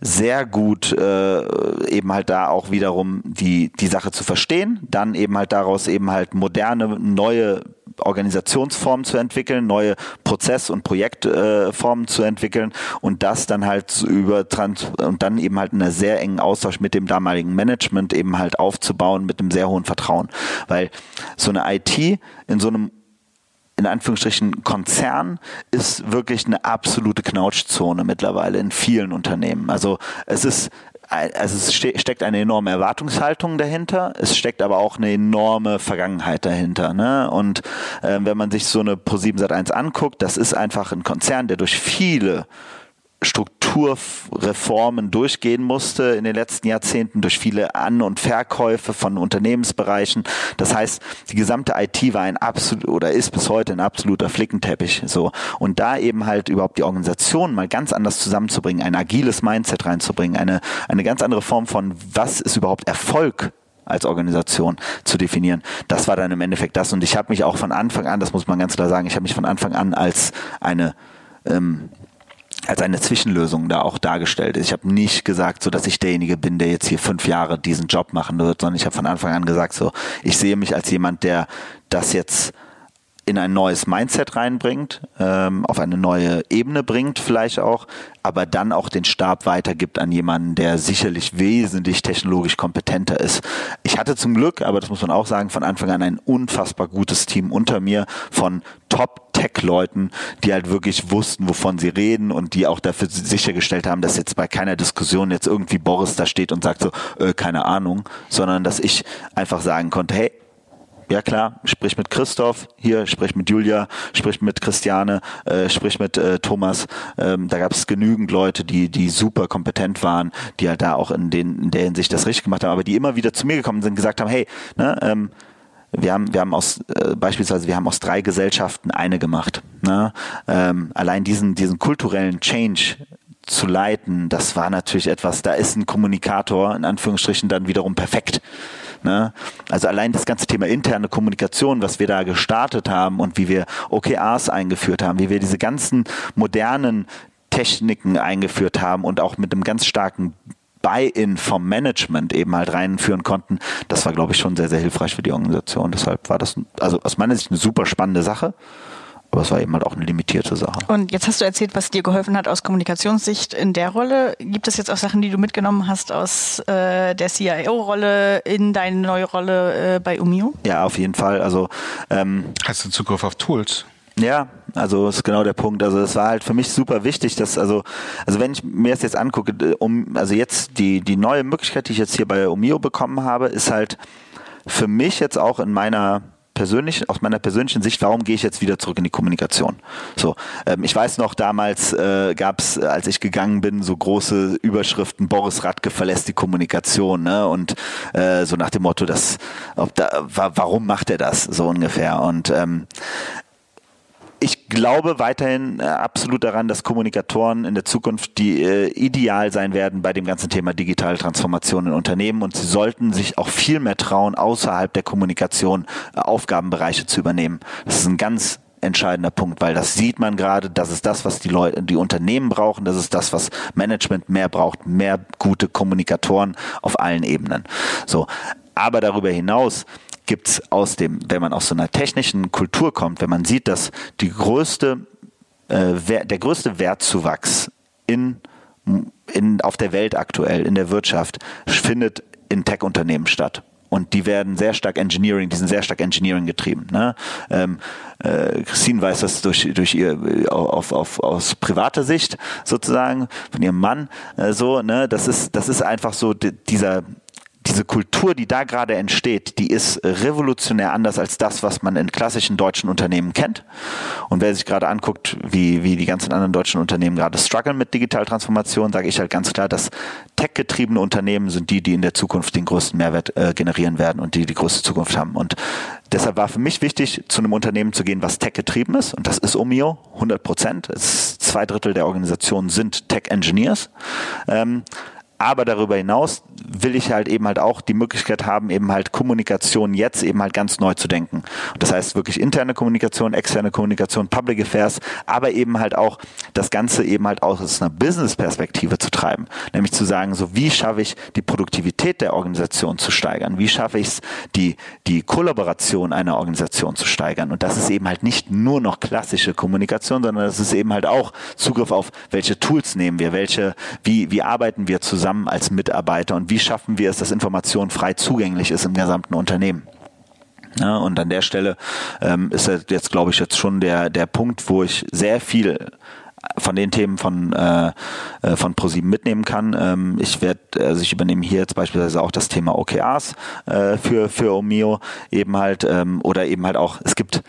sehr gut eben halt da auch wiederum die Sache zu verstehen, dann eben halt daraus eben halt moderne, neue Organisationsformen zu entwickeln, neue Prozess- und Projektformen zu entwickeln, und das dann halt und dann eben halt in einer sehr engen Austausch mit dem damaligen Management eben halt aufzubauen, mit einem sehr hohen Vertrauen, weil so eine IT in so einem in Anführungsstrichen Konzern ist wirklich eine absolute Knautschzone mittlerweile in vielen Unternehmen. Also es steckt eine enorme Erwartungshaltung dahinter, es steckt aber auch eine enorme Vergangenheit dahinter, ne? Und wenn man sich so eine ProSieben Sat1 anguckt, das ist einfach ein Konzern, der durch viele Strukturreformen durchgehen musste in den letzten Jahrzehnten durch viele An- und Verkäufe von Unternehmensbereichen. Das heißt, die gesamte IT war ein absolut oder ist bis heute ein absoluter Flickenteppich. So. Und da eben halt überhaupt die Organisation mal ganz anders zusammenzubringen, ein agiles Mindset reinzubringen, eine ganz andere Form von, was ist überhaupt Erfolg als Organisation zu definieren. Das war dann im Endeffekt das. Und ich habe mich auch von Anfang an, das muss man ganz klar sagen, ich habe mich von Anfang an als eine Zwischenlösung da auch dargestellt ist. Ich habe nicht gesagt, so dass ich derjenige bin, der jetzt hier 5 Jahre diesen Job machen wird, sondern ich habe von Anfang an gesagt, so ich sehe mich als jemand, der das jetzt in ein neues Mindset reinbringt, auf eine neue Ebene bringt vielleicht auch, aber dann auch den Stab weitergibt an jemanden, der sicherlich wesentlich technologisch kompetenter ist. Ich hatte zum Glück, aber das muss man auch sagen, von Anfang an ein unfassbar gutes Team unter mir von Top-Tech-Leuten, die halt wirklich wussten, wovon sie reden und die auch dafür sichergestellt haben, dass jetzt bei keiner Diskussion jetzt irgendwie Boris da steht und sagt so, keine Ahnung, sondern dass ich einfach sagen konnte, hey, ja klar, sprich mit Christoph, hier, sprich mit Julia, sprich mit Christiane, sprich mit Thomas. Da gab es genügend Leute, die super kompetent waren, die halt da auch in der Hinsicht das richtig gemacht haben, aber die immer wieder zu mir gekommen sind und gesagt haben, hey, ne, wir haben aus 3 Gesellschaften eine gemacht. Ne? Allein diesen kulturellen Change zu leiten, das war natürlich etwas, da ist ein Kommunikator in Anführungsstrichen dann wiederum perfekt. Ne? Also allein das ganze Thema interne Kommunikation, was wir da gestartet haben und wie wir OKRs eingeführt haben, wie wir diese ganzen modernen Techniken eingeführt haben und auch mit einem ganz starken Buy-in vom Management eben halt reinführen konnten, das war, glaube ich, schon sehr, sehr hilfreich für die Organisation. Deshalb war das, also aus meiner Sicht, eine super spannende Sache. Aber es war eben halt auch eine limitierte Sache. Und jetzt hast du erzählt, was dir geholfen hat aus Kommunikationssicht in der Rolle. Gibt es jetzt auch Sachen, die du mitgenommen hast aus der CIO-Rolle in deine neue Rolle bei OMIO? Ja, auf jeden Fall. Also, hast du Zugriff auf Tools? Ja, also ist genau der Punkt. Also es war halt für mich super wichtig, dass also wenn ich mir das jetzt angucke, also jetzt die neue Möglichkeit, die ich jetzt hier bei OMIO bekommen habe, ist halt für mich jetzt auch in meiner aus meiner persönlichen Sicht, warum gehe ich jetzt wieder zurück in die Kommunikation? So, ich weiß noch, damals gab es, als ich gegangen bin, so große Überschriften, Boris Radtke verlässt die Kommunikation, ne? Und so nach dem Motto, warum macht er das, so ungefähr. Und ich glaube weiterhin absolut daran, dass Kommunikatoren in der Zukunft die ideal sein werden bei dem ganzen Thema digitale Transformation in Unternehmen, und sie sollten sich auch viel mehr trauen, außerhalb der Kommunikation Aufgabenbereiche zu übernehmen. Das ist ein ganz entscheidender Punkt, weil das sieht man gerade, das ist das, was die Unternehmen brauchen, das ist das, was Management mehr braucht, mehr gute Kommunikatoren auf allen Ebenen. So, aber darüber hinaus gibt es wenn man aus so einer technischen Kultur kommt, wenn man sieht, dass der größte Wertzuwachs auf der Welt aktuell, in der Wirtschaft, findet in Tech-Unternehmen statt. Und die werden sehr stark Engineering getrieben. Ne? Christine weiß das durch ihr aus privater Sicht sozusagen, von ihrem Mann. Das ist einfach so diese Kultur, die da gerade entsteht, die ist revolutionär anders als das, was man in klassischen deutschen Unternehmen kennt. Und wer sich gerade anguckt, wie die ganzen anderen deutschen Unternehmen gerade strugglen mit Digitaltransformation, sage ich halt ganz klar, dass tech-getriebene Unternehmen sind die in der Zukunft den größten Mehrwert generieren werden und die größte Zukunft haben. Und deshalb war für mich wichtig, zu einem Unternehmen zu gehen, was tech-getrieben ist. Und das ist OMIO, 100%. 2 Drittel der Organisation sind Tech-Engineers. Aber darüber hinaus will ich halt eben halt auch die Möglichkeit haben, eben halt Kommunikation jetzt eben halt ganz neu zu denken. Das heißt wirklich interne Kommunikation, externe Kommunikation, Public Affairs, aber eben halt auch das Ganze eben halt auch aus einer Business-Perspektive zu treiben. Nämlich zu sagen, so wie schaffe ich die Produktivität der Organisation zu steigern? Wie schaffe ich es, die Kollaboration einer Organisation zu steigern? Und das ist eben halt nicht nur noch klassische Kommunikation, sondern das ist eben halt auch Zugriff auf, welche Tools nehmen wir, wie arbeiten wir zusammen als Mitarbeiter und wie schaffen wir es, dass Information frei zugänglich ist im gesamten Unternehmen. Ja, und an der Stelle ist jetzt, glaube ich, schon der Punkt, wo ich sehr viel von den Themen von ProSieben mitnehmen kann. Ich übernehme hier jetzt beispielsweise auch das Thema OKRs für OMIO eben halt, oder eben halt auch, es gibt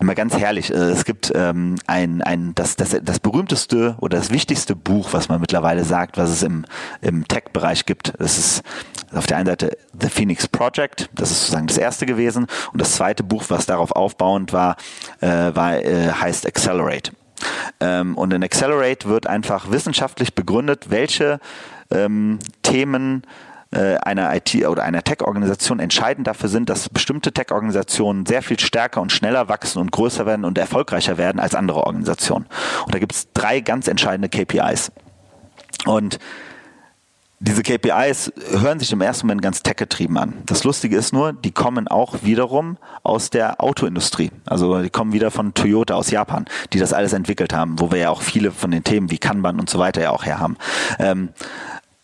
Mal ganz herrlich. Es gibt das berühmteste oder das wichtigste Buch, was man mittlerweile sagt, was es im Tech-Bereich gibt. Das ist auf der einen Seite The Phoenix Project, das ist sozusagen das erste gewesen. Und das zweite Buch, was darauf aufbauend heißt Accelerate. Und in Accelerate wird einfach wissenschaftlich begründet, welche Themen einer IT- oder einer Tech-Organisation entscheidend dafür sind, dass bestimmte Tech-Organisationen sehr viel stärker und schneller wachsen und größer werden und erfolgreicher werden als andere Organisationen. Und da gibt es 3 ganz entscheidende KPIs. Und diese KPIs hören sich im ersten Moment ganz techgetrieben an. Das Lustige ist nur, die kommen auch wiederum aus der Autoindustrie. Also die kommen wieder von Toyota aus Japan, die das alles entwickelt haben, wo wir ja auch viele von den Themen wie Kanban und so weiter ja auch her haben.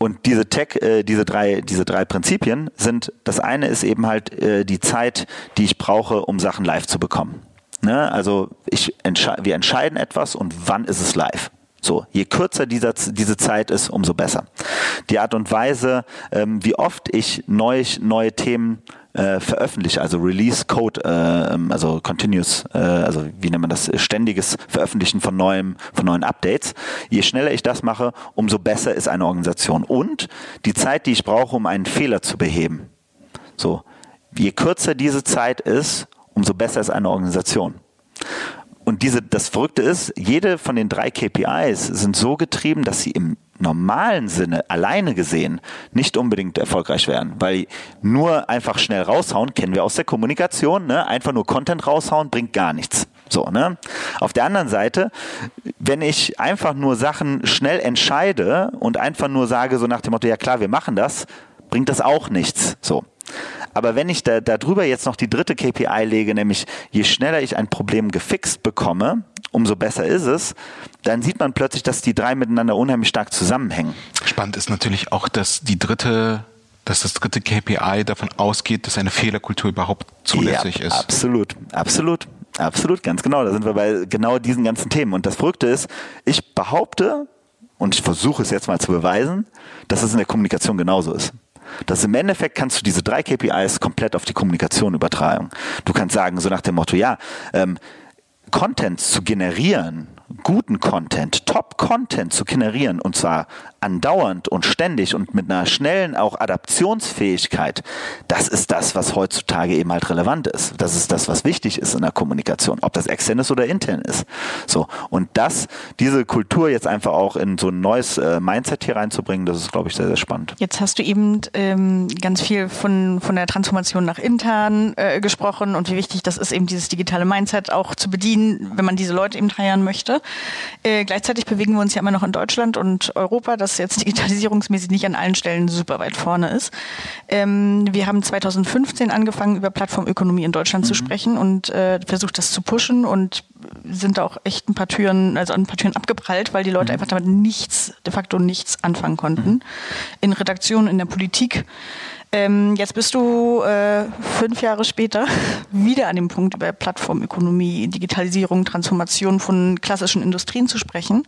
Und diese drei Prinzipien sind, das eine ist eben halt die Zeit, die ich brauche, um Sachen live zu bekommen. Ne? Also wir entscheiden etwas und wann ist es live. So, je kürzer diese Zeit ist, umso besser. Die Art und Weise, wie oft ich neue Themen veröffentliche, also Release Code, also Continuous, also wie nennt man das, ständiges Veröffentlichen von neuen Updates. Je schneller ich das mache, umso besser ist eine Organisation. Und die Zeit, die ich brauche, um einen Fehler zu beheben. So, je kürzer diese Zeit ist, umso besser ist eine Organisation. Und das Verrückte ist, jede von den 3 KPIs sind so getrieben, dass sie im normalen Sinne alleine gesehen nicht unbedingt erfolgreich werden. Weil nur einfach schnell raushauen, kennen wir aus der Kommunikation, ne? Einfach nur Content raushauen, bringt gar nichts. So, ne? Auf der anderen Seite, wenn ich einfach nur Sachen schnell entscheide und einfach nur sage, so nach dem Motto, ja klar, wir machen das, bringt das auch nichts. So. Aber wenn ich da drüber jetzt noch die 3. KPI lege, nämlich je schneller ich ein Problem gefixt bekomme, umso besser ist es, dann sieht man plötzlich, dass die 3 miteinander unheimlich stark zusammenhängen. Spannend ist natürlich auch, dass das 3. KPI davon ausgeht, dass eine Fehlerkultur überhaupt zulässig ist. Absolut, ganz genau. Da sind wir bei genau diesen ganzen Themen. Und das Verrückte ist, ich behaupte, und ich versuche es jetzt mal zu beweisen, dass es in der Kommunikation genauso ist. Dass im Endeffekt kannst du diese 3 KPIs komplett auf die Kommunikation übertragen. Du kannst sagen, so nach dem Motto, ja, Content zu generieren, guten Content, Top-Content zu generieren und zwar andauernd und ständig und mit einer schnellen auch Adaptionsfähigkeit, das ist das, was heutzutage eben halt relevant ist. Das ist das, was wichtig ist in der Kommunikation, ob das extern ist oder intern ist. So, und diese Kultur jetzt einfach auch in so ein neues Mindset hier reinzubringen, das ist, glaube ich, sehr, sehr spannend. Jetzt hast du eben ganz viel von der Transformation nach intern gesprochen und wie wichtig das ist, eben dieses digitale Mindset auch zu bedienen, wenn man diese Leute eben heiern möchte. Gleichzeitig bewegen wir uns ja immer noch in Deutschland und Europa, das jetzt digitalisierungsmäßig nicht an allen Stellen super weit vorne ist. Wir haben 2015 angefangen, über Plattformökonomie in Deutschland zu sprechen und versucht, das zu pushen und sind da auch echt an ein paar Türen abgeprallt, weil die Leute einfach damit de facto nichts anfangen konnten. In Redaktionen, in der Politik. Jetzt bist du 5 Jahre später wieder an dem Punkt, über Plattformökonomie, Digitalisierung, Transformation von klassischen Industrien zu sprechen.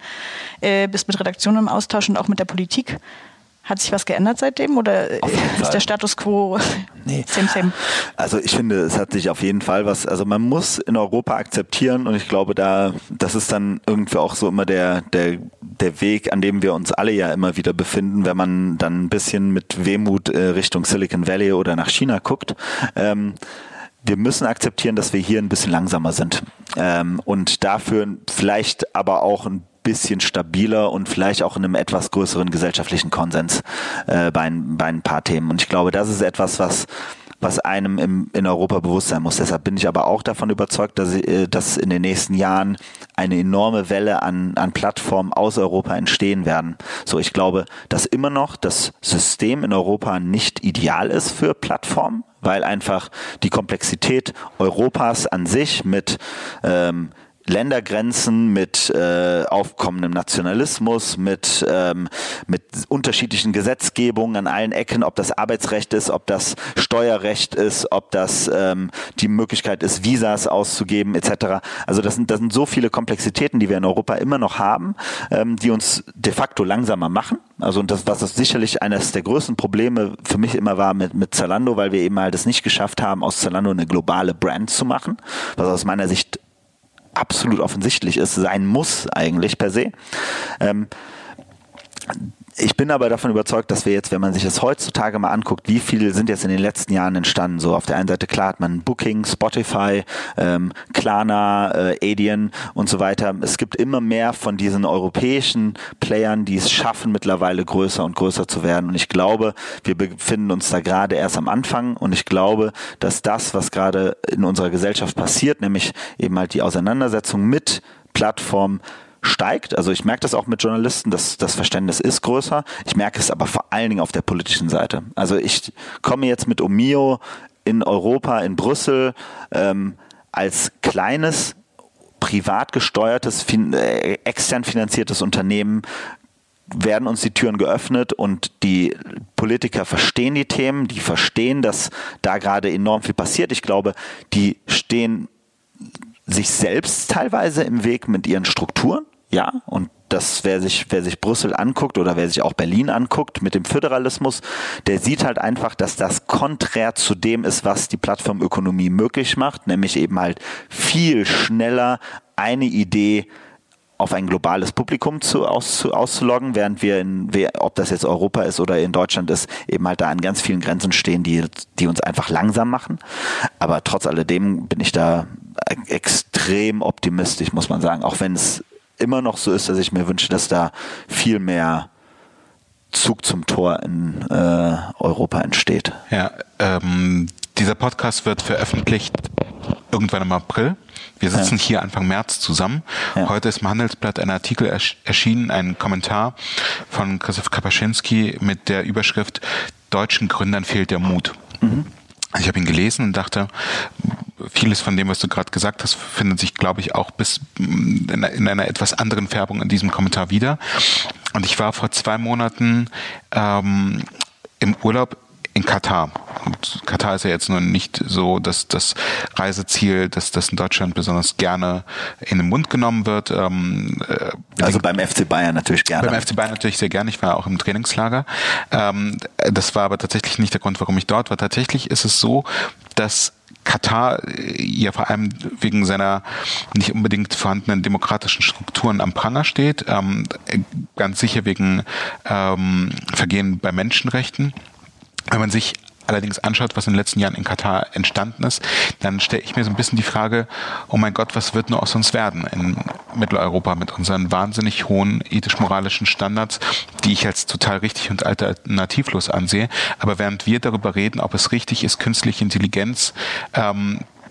Bist mit Redaktionen im Austausch und auch mit der Politik. Hat sich was geändert seitdem oder ist der Status quo same? Also ich finde, es hat sich auf jeden Fall was, also man muss in Europa akzeptieren und ich glaube, das ist dann irgendwie auch so immer der Weg, an dem wir uns alle ja immer wieder befinden, wenn man dann ein bisschen mit Wehmut Richtung Silicon Valley oder nach China guckt. Wir müssen akzeptieren, dass wir hier ein bisschen langsamer sind und dafür vielleicht aber auch ein bisschen stabiler und vielleicht auch in einem etwas größeren gesellschaftlichen Konsens bei ein paar Themen. Und ich glaube, das ist etwas, was einem in Europa bewusst sein muss. Deshalb bin ich aber auch davon überzeugt, dass in den nächsten Jahren eine enorme Welle an Plattformen aus Europa entstehen werden. So, ich glaube, dass immer noch das System in Europa nicht ideal ist für Plattformen, weil einfach die Komplexität Europas an sich mit Ländergrenzen, mit aufkommendem Nationalismus, mit unterschiedlichen Gesetzgebungen an allen Ecken, ob das Arbeitsrecht ist, ob das Steuerrecht ist, ob das die Möglichkeit ist, Visas auszugeben etc. Also das sind so viele Komplexitäten, die wir in Europa immer noch haben, die uns de facto langsamer machen. Also und was sicherlich eines der größten Probleme für mich immer war mit Zalando, weil wir eben halt es nicht geschafft haben, aus Zalando eine globale Brand zu machen, was aus meiner Sicht absolut offensichtlich ist, sein muss eigentlich per se. Ich bin aber davon überzeugt, dass wir jetzt, wenn man sich das heutzutage mal anguckt, wie viele sind jetzt in den letzten Jahren entstanden. So auf der einen Seite, klar, hat man Booking, Spotify, Klarna, Adyen und so weiter. Es gibt immer mehr von diesen europäischen Playern, die es schaffen, mittlerweile größer und größer zu werden. Und ich glaube, wir befinden uns da gerade erst am Anfang. Und ich glaube, dass das, was gerade in unserer Gesellschaft passiert, nämlich eben halt die Auseinandersetzung mit Plattformen, steigt. Also ich merke das auch mit Journalisten, dass das Verständnis ist größer. Ich merke es aber vor allen Dingen auf der politischen Seite. Also ich komme jetzt mit OMIO in Europa, in Brüssel, als kleines, privat gesteuertes, extern finanziertes Unternehmen werden uns die Türen geöffnet und die Politiker verstehen die Themen, die verstehen, dass da gerade enorm viel passiert. Ich glaube, die stehen sich selbst teilweise im Weg mit ihren Strukturen. Ja, und das, wer sich Brüssel anguckt oder wer sich auch Berlin anguckt mit dem Föderalismus, der sieht halt einfach, dass das konträr zu dem ist, was die Plattformökonomie möglich macht, nämlich eben halt viel schneller eine Idee auf ein globales Publikum auszuloggen, während wir, ob das jetzt Europa ist oder in Deutschland ist, eben halt da an ganz vielen Grenzen stehen, die uns einfach langsam machen. Aber trotz alledem bin ich da extrem optimistisch, muss man sagen. Auch wenn es immer noch so ist, dass ich mir wünsche, dass da viel mehr Zug zum Tor in Europa entsteht. Ja, dieser Podcast wird veröffentlicht irgendwann im April. Wir sitzen hier Anfang März zusammen. Ja. Heute ist im Handelsblatt ein Artikel erschienen, ein Kommentar von Christoph Kapaschinski mit der Überschrift "Deutschen Gründern fehlt der Mut". Mhm. Ich habe ihn gelesen und dachte, vieles von dem, was du gerade gesagt hast, findet sich, glaube ich, auch bis in einer etwas anderen Färbung in diesem Kommentar wieder. Und ich war vor 2 Monaten im Urlaub in Katar. Und Katar ist ja jetzt nur nicht so, dass das Reiseziel, dass das in Deutschland besonders gerne in den Mund genommen wird. Also beim FC Bayern natürlich gerne. Beim FC Bayern natürlich sehr gerne. Ich war auch im Trainingslager. Das war aber tatsächlich nicht der Grund, warum ich dort war. Tatsächlich ist es so, dass Katar ja vor allem wegen seiner nicht unbedingt vorhandenen demokratischen Strukturen am Pranger steht. Ganz sicher wegen Vergehen bei Menschenrechten. Wenn man sich allerdings anschaut, was in den letzten Jahren in Katar entstanden ist, dann stelle ich mir so ein bisschen die Frage, oh mein Gott, was wird nur aus uns werden in Mitteleuropa mit unseren wahnsinnig hohen ethisch-moralischen Standards, die ich als total richtig und alternativlos ansehe. Aber während wir darüber reden, ob es richtig ist, künstliche Intelligenz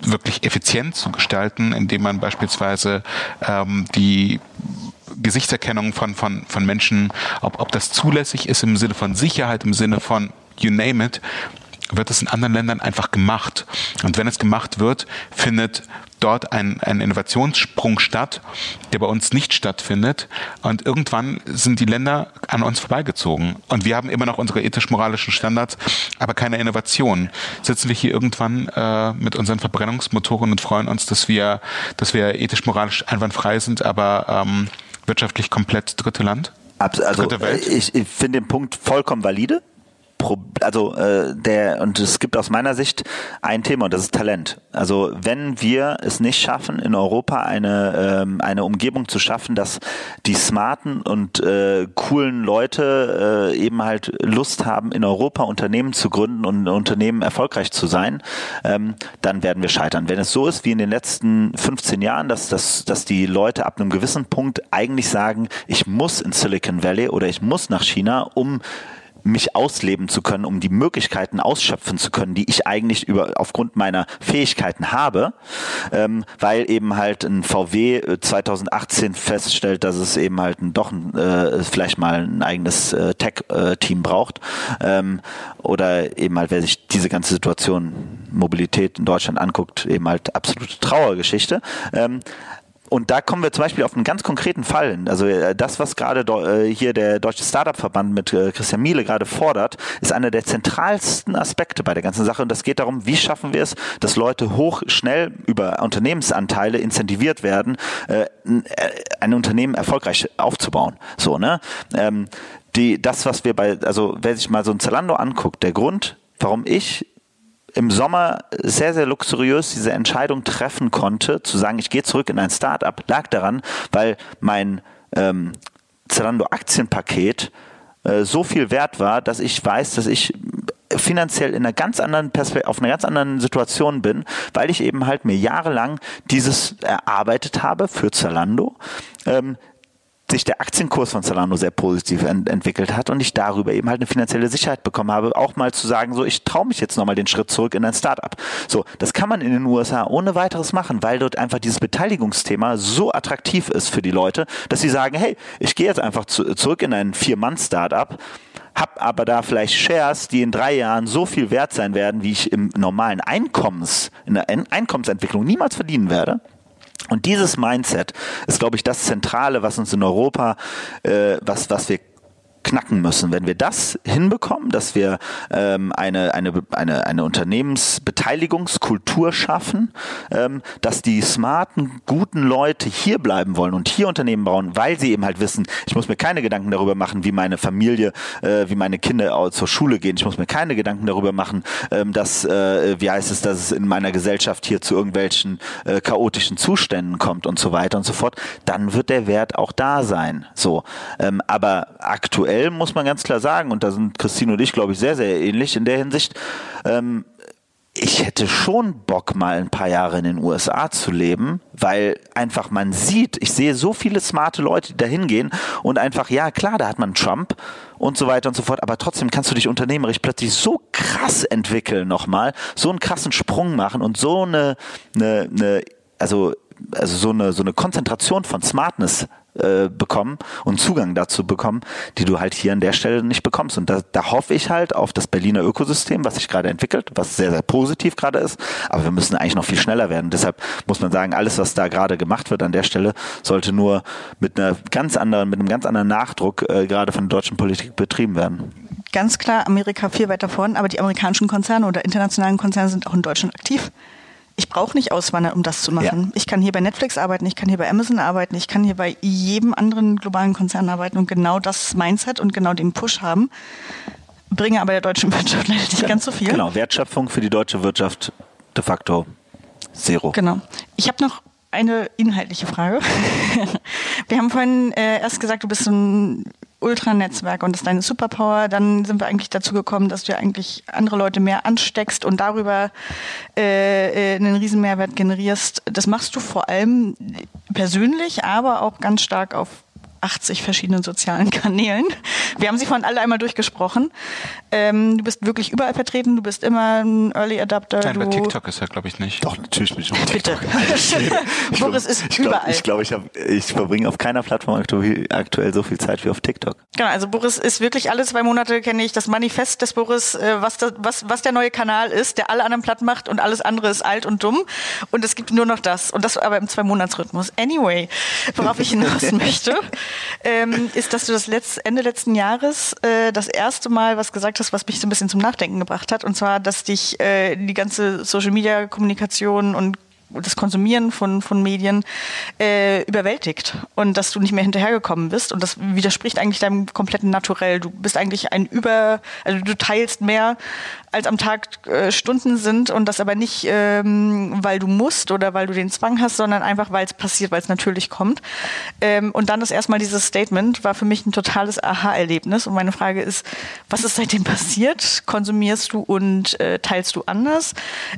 wirklich effizient zu gestalten, indem man beispielsweise die Gesichtserkennung von Menschen, ob das zulässig ist im Sinne von Sicherheit, im Sinne von you name it, wird es in anderen Ländern einfach gemacht. Und wenn es gemacht wird, findet dort ein Innovationssprung statt, der bei uns nicht stattfindet. Und irgendwann sind die Länder an uns vorbeigezogen. Und wir haben immer noch unsere ethisch-moralischen Standards, aber keine Innovation. Sitzen wir hier irgendwann mit unseren Verbrennungsmotoren und freuen uns, dass wir ethisch-moralisch einwandfrei sind, aber wirtschaftlich komplett dritte Land? Also dritte Welt? Ich finde den Punkt vollkommen valide. Und es gibt aus meiner Sicht ein Thema und das ist Talent. Also wenn wir es nicht schaffen, in Europa eine Umgebung zu schaffen, dass die smarten und coolen Leute eben halt Lust haben, in Europa Unternehmen zu gründen und Unternehmen erfolgreich zu sein, dann werden wir scheitern. Wenn es so ist wie in den letzten 15 Jahren, dass die Leute ab einem gewissen Punkt eigentlich sagen, ich muss in Silicon Valley oder ich muss nach China, um mich ausleben zu können, um die Möglichkeiten ausschöpfen zu können, die ich eigentlich aufgrund meiner Fähigkeiten habe, weil eben halt ein VW 2018 feststellt, dass es eben halt vielleicht mal ein eigenes Tech-Team braucht oder eben halt, wer sich diese ganze Situation Mobilität in Deutschland anguckt, eben halt absolute Trauergeschichte. Und da kommen wir zum Beispiel auf einen ganz konkreten Fall hin. Also das, was gerade hier der Deutsche Startup-Verband mit Christian Miele gerade fordert, ist einer der zentralsten Aspekte bei der ganzen Sache. Und das geht darum, wie schaffen wir es, dass Leute schnell über Unternehmensanteile incentiviert werden, ein Unternehmen erfolgreich aufzubauen. So, ne? Das, was wir also wer sich mal so ein Zalando anguckt, der Grund, warum ich im Sommer sehr, sehr luxuriös diese Entscheidung treffen konnte, zu sagen, ich gehe zurück in ein Start-up, lag daran, weil mein Zalando-Aktienpaket so viel wert war, dass ich weiß, dass ich finanziell in einer ganz anderen Situation bin, weil ich eben halt mir jahrelang dieses erarbeitet habe für Zalando, sich der Aktienkurs von Zalando sehr positiv entwickelt hat und ich darüber eben halt eine finanzielle Sicherheit bekommen habe, auch mal zu sagen, so, ich traue mich jetzt nochmal den Schritt zurück in ein Startup. So, das kann man in den USA ohne weiteres machen, weil dort einfach dieses Beteiligungsthema so attraktiv ist für die Leute, dass sie sagen, hey, ich gehe jetzt einfach zurück in ein 4-Mann-Startup, habe aber da vielleicht Shares, die in 3 Jahren so viel wert sein werden, wie ich im normalen in der Einkommensentwicklung niemals verdienen werde. Und dieses Mindset ist, glaube ich, das Zentrale, was uns in Europa, was wir knacken müssen. Wenn wir das hinbekommen, dass wir eine Unternehmensbeteiligungskultur schaffen, dass die smarten, guten Leute hier bleiben wollen und hier Unternehmen bauen, weil sie eben halt wissen, ich muss mir keine Gedanken darüber machen, wie meine Familie, wie meine Kinder zur Schule gehen. Ich muss mir keine Gedanken darüber machen, dass es in meiner Gesellschaft hier zu irgendwelchen chaotischen Zuständen kommt und so weiter und so fort. Dann wird der Wert auch da sein. So, aber aktuell muss man ganz klar sagen, und da sind Christine und ich, glaube ich, sehr, sehr ähnlich in der Hinsicht, ich hätte schon Bock, mal ein paar Jahre in den USA zu leben, weil einfach man sieht, ich sehe so viele smarte Leute, die da hingehen und einfach, ja klar, da hat man Trump und so weiter und so fort, aber trotzdem kannst du dich unternehmerisch plötzlich so krass entwickeln nochmal, so einen krassen Sprung machen und so eine Konzentration von Smartness bekommen und Zugang dazu bekommen, die du halt hier an der Stelle nicht bekommst. Und da hoffe ich halt auf das Berliner Ökosystem, was sich gerade entwickelt, was sehr, sehr positiv gerade ist. Aber wir müssen eigentlich noch viel schneller werden. Deshalb muss man sagen, alles, was da gerade gemacht wird an der Stelle, sollte nur mit einem ganz anderen Nachdruck gerade von der deutschen Politik betrieben werden. Ganz klar, Amerika viel weiter vorn, aber die amerikanischen Konzerne oder internationalen Konzerne sind auch in Deutschland aktiv. Ich brauche nicht auswandern, um das zu machen. Ja. Ich kann hier bei Netflix arbeiten, ich kann hier bei Amazon arbeiten, ich kann hier bei jedem anderen globalen Konzern arbeiten und genau das Mindset und genau den Push haben. Bringe aber der deutschen Wirtschaft leider nicht ganz so viel. Genau, Wertschöpfung für die deutsche Wirtschaft de facto zero. Genau. Ich habe noch eine inhaltliche Frage. Wir haben vorhin erst gesagt, du bist so ein Ultranetzwerk und das ist deine Superpower. Dann sind wir eigentlich dazu gekommen, dass du ja eigentlich andere Leute mehr ansteckst und darüber einen riesen Mehrwert generierst. Das machst du vor allem persönlich, aber auch ganz stark auf 80 verschiedenen sozialen Kanälen. Wir haben sie vorhin alle einmal durchgesprochen. Du bist wirklich überall vertreten, du bist immer ein Early Adapter. Nein, bei TikTok ist er, glaube ich, nicht. Doch, natürlich bin ich auf TikTok. Boris ist überall. Ich glaube, ich verbringe auf keiner Plattform aktuell so viel Zeit wie auf TikTok. Genau, also Boris ist wirklich alle 2 Monate, kenne ich das Manifest des Boris, was der neue Kanal ist, der alle anderen platt macht und alles andere ist alt und dumm. Und es gibt nur noch das. Und das aber im 2-Monats-Rhythmus. Anyway, worauf ich hinaus möchte... ist, dass du das Ende letzten Jahres das erste Mal was gesagt hast, was mich so ein bisschen zum Nachdenken gebracht hat. Und zwar, dass dich die ganze Social-Media-Kommunikation und das Konsumieren von Medien überwältigt und dass du nicht mehr hinterhergekommen bist. Und das widerspricht eigentlich deinem kompletten Naturell. Du bist eigentlich du teilst mehr, als am Tag Stunden sind und das aber nicht, weil du musst oder weil du den Zwang hast, sondern einfach, weil es passiert, weil es natürlich kommt. Und dann das erstmal dieses Statement war für mich ein totales Aha-Erlebnis. Und meine Frage ist, was ist seitdem passiert? Konsumierst du und teilst du anders?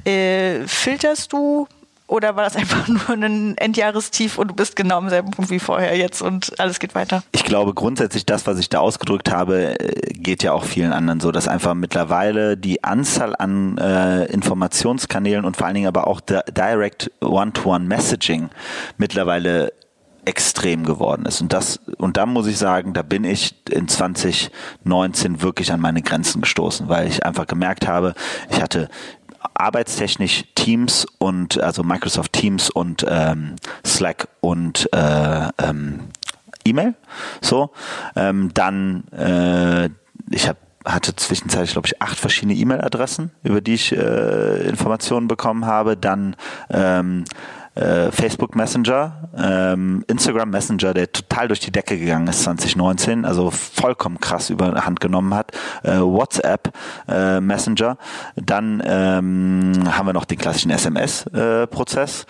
Filterst du? Oder war das einfach nur ein Endjahrestief und du bist genau am selben Punkt wie vorher jetzt und alles geht weiter? Ich glaube grundsätzlich, das, was ich da ausgedrückt habe, geht ja auch vielen anderen so, dass einfach mittlerweile die Anzahl an Informationskanälen und vor allen Dingen aber auch Direct One-to-One Messaging mittlerweile extrem geworden ist. Und da muss ich sagen, da bin ich in 2019 wirklich an meine Grenzen gestoßen, weil ich einfach gemerkt habe, ich hatte arbeitstechnisch Teams und also Microsoft Teams und Slack und E-Mail. So, ich hatte zwischenzeitlich, glaube ich, 8 verschiedene E-Mail-Adressen, über die ich Informationen bekommen habe. Dann Facebook Messenger, Instagram Messenger, der total durch die Decke gegangen ist 2019, also vollkommen krass überhand genommen hat, WhatsApp Messenger, dann haben wir noch den klassischen SMS-Prozess,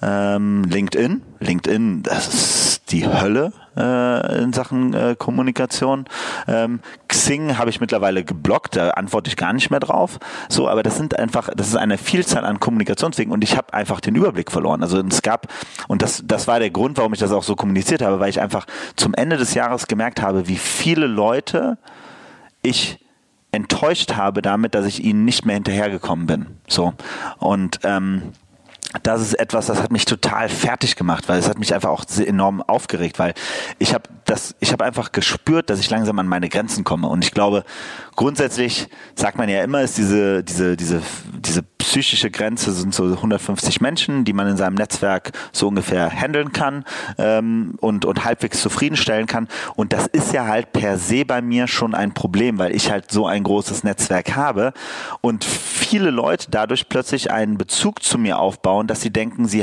LinkedIn, das ist die Hölle in Sachen Kommunikation. Xing habe ich mittlerweile geblockt, da antworte ich gar nicht mehr drauf. So, aber das ist eine Vielzahl an Kommunikationswegen und ich habe einfach den Überblick verloren. Also das war der Grund, warum ich das auch so kommuniziert habe, weil ich einfach zum Ende des Jahres gemerkt habe, wie viele Leute ich enttäuscht habe damit, dass ich ihnen nicht mehr hinterhergekommen bin. So. Und das ist etwas, das hat mich total fertig gemacht, weil es hat mich einfach auch enorm aufgeregt, weil ich habe einfach gespürt, dass ich langsam an meine Grenzen komme. Und ich glaube, grundsätzlich sagt man ja immer, ist diese psychische Grenze sind so 150 Menschen, die man in seinem Netzwerk so ungefähr handeln kann und halbwegs zufriedenstellen kann. Und das ist ja halt per se bei mir schon ein Problem, weil ich halt so ein großes Netzwerk habe und viele Leute dadurch plötzlich einen Bezug zu mir aufbauen, dass sie denken, sie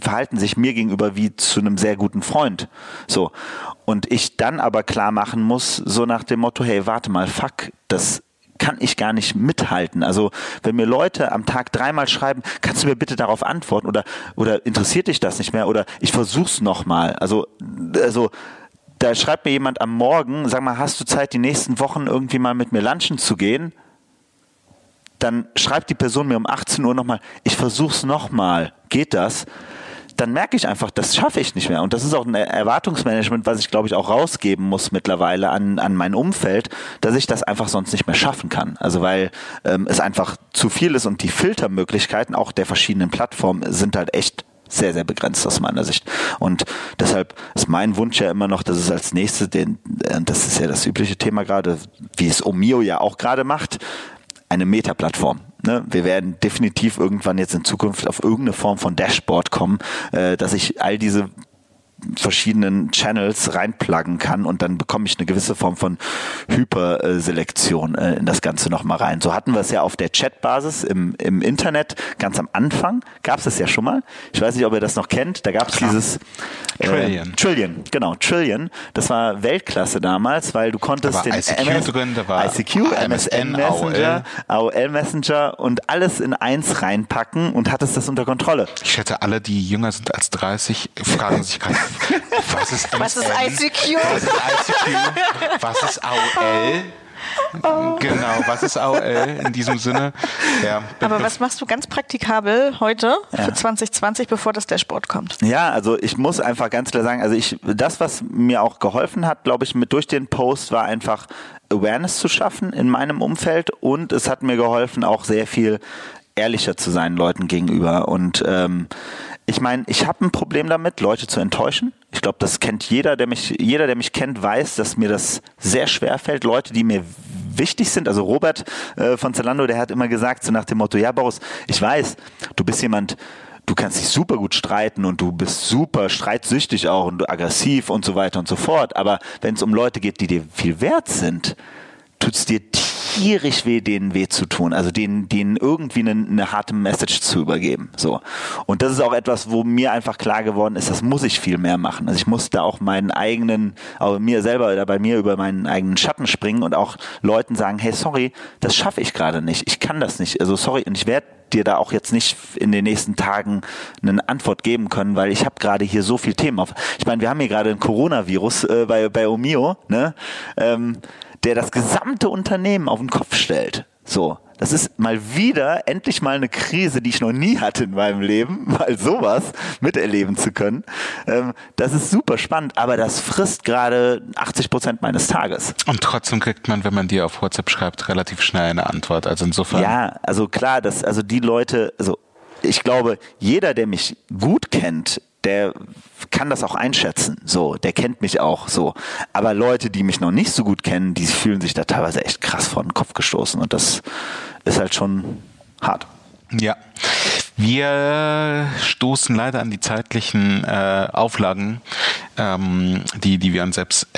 verhalten sich mir gegenüber wie zu einem sehr guten Freund. So. Und ich dann aber klar machen muss, so nach dem Motto, hey, warte mal, fuck, das kann ich gar nicht mithalten. Also wenn mir Leute am Tag dreimal schreiben, kannst du mir bitte darauf antworten oder interessiert dich das nicht mehr oder ich versuch's nochmal. Also da schreibt mir jemand am Morgen, sag mal, hast du Zeit, die nächsten Wochen irgendwie mal mit mir lunchen zu gehen? Dann schreibt die Person mir um 18 Uhr nochmal, ich versuch's nochmal, geht das? Dann merke ich einfach, das schaffe ich nicht mehr. Und das ist auch ein Erwartungsmanagement, was ich, glaube ich, auch rausgeben muss mittlerweile an mein Umfeld, dass ich das einfach sonst nicht mehr schaffen kann. Also weil es einfach zu viel ist und die Filtermöglichkeiten auch der verschiedenen Plattformen sind halt echt sehr, sehr begrenzt aus meiner Sicht. Und deshalb ist mein Wunsch ja immer noch, dass es als nächstes, das ist ja das übliche Thema gerade, wie es OMIO ja auch gerade macht, eine Meta-Plattform. Ne? Wir werden definitiv irgendwann jetzt in Zukunft auf irgendeine Form von Dashboard kommen, dass ich all diese verschiedenen Channels reinpluggen kann und dann bekomme ich eine gewisse Form von Hyperselektion in das Ganze nochmal rein. So hatten wir es ja auf der Chatbasis im Internet ganz am Anfang, gab es das ja schon mal. Ich weiß nicht, ob ihr das noch kennt, da gab es dieses Trillian. Das war Weltklasse damals, weil du konntest da war den ICQ drin, da war ICQ, MSN Messenger, AOL Messenger und alles in eins reinpacken und hattest das unter Kontrolle. Ich schätze, alle, die jünger sind als 30, fragen sich gerade, was ist ICQ? Was ist AOL? Oh. Genau, was ist AOL in diesem Sinne? Ja. Aber was machst du ganz praktikabel heute für 2020, bevor das Dashboard kommt? Ja, also ich muss einfach ganz klar sagen, also das, was mir auch geholfen hat, glaube ich, durch den Post war einfach Awareness zu schaffen in meinem Umfeld und es hat mir geholfen, auch sehr viel ehrlicher zu sein Leuten gegenüber und ich meine, ich habe ein Problem damit, Leute zu enttäuschen. Ich glaube, das kennt jeder, der mich kennt, weiß, dass mir das sehr schwer fällt. Leute, die mir wichtig sind, also Robert von Zalando, der hat immer gesagt, so nach dem Motto, ja Boris, ich weiß, du bist jemand, du kannst dich super gut streiten und du bist super streitsüchtig auch und aggressiv und so weiter und so fort. Aber wenn es um Leute geht, die dir viel wert sind, tut es dir tierisch weh, denen weh zu tun, also denen irgendwie eine harte Message zu übergeben. So. Und das ist auch etwas, wo mir einfach klar geworden ist, das muss ich viel mehr machen. Also ich muss da auch bei mir über meinen eigenen Schatten springen und auch Leuten sagen, hey, sorry, das schaffe ich gerade nicht. Ich kann das nicht. Also sorry, und ich werde dir da auch jetzt nicht in den nächsten Tagen eine Antwort geben können, weil ich habe gerade hier so viel Themen auf. Ich meine, wir haben hier gerade ein Coronavirus bei OMIO, ne? Der das gesamte Unternehmen auf den Kopf stellt. So, das ist endlich mal eine Krise, die ich noch nie hatte in meinem Leben, mal sowas miterleben zu können. Das ist super spannend, aber das frisst gerade 80% meines Tages. Und trotzdem kriegt man, wenn man dir auf WhatsApp schreibt, relativ schnell eine Antwort. Also insofern. Ja, also klar, ich glaube, jeder, der mich gut kennt, der kann das auch einschätzen, so, der kennt mich auch, so. Aber Leute, die mich noch nicht so gut kennen, die fühlen sich da teilweise echt krass vor den Kopf gestoßen und das ist halt schon hart. Ja, wir stoßen leider an die zeitlichen Auflagen, die wir uns selbst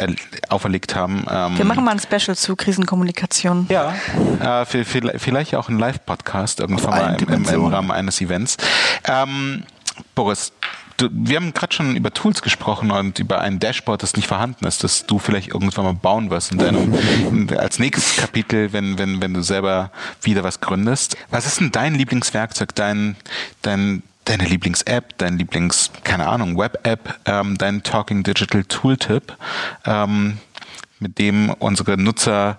auferlegt haben. Wir machen mal ein Special zu Krisenkommunikation. Ja, vielleicht auch einen Live-Podcast irgendwann mal im Rahmen eines Events. Boris, wir haben gerade schon über Tools gesprochen und über ein Dashboard, das nicht vorhanden ist, das du vielleicht irgendwann mal bauen wirst als nächstes Kapitel, wenn du selber wieder was gründest. Was ist denn dein Lieblingswerkzeug, deine Lieblings-App, dein Lieblings-Web-App, dein Talking Digital Tooltip, mit dem unsere Nutzer,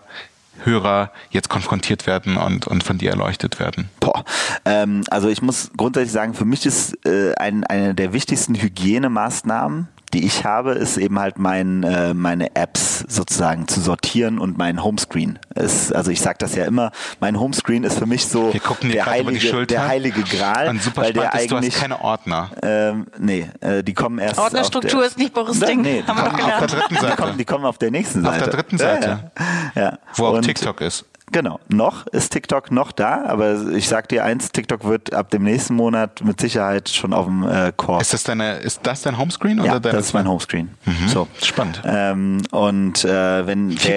Hörer jetzt konfrontiert werden und von dir erleuchtet werden? Also ich muss grundsätzlich sagen, für mich ist eine der wichtigsten Hygienemaßnahmen, die ich habe, ist eben halt meine Apps sozusagen zu sortieren, und mein Homescreen ist, also ich sage das ja immer, mein Homescreen ist für mich so der heilige Gral. Und super weil spannend der ist, du hast keine Ordner. Die kommen erst. Ordnerstruktur ist nicht Boris Ding. Nee, haben wir doch gelernt. Auf der dritten Seite. Die kommen auf der nächsten Seite. Auf der dritten Seite. Ja. Wo auch TikTok ist. Genau, noch ist TikTok noch da, aber ich sag dir eins, TikTok wird ab dem nächsten Monat mit Sicherheit schon auf dem Core. Ist das dein Homescreen? Ja, das ist mein Homescreen. Mhm. So. Spannend. Viel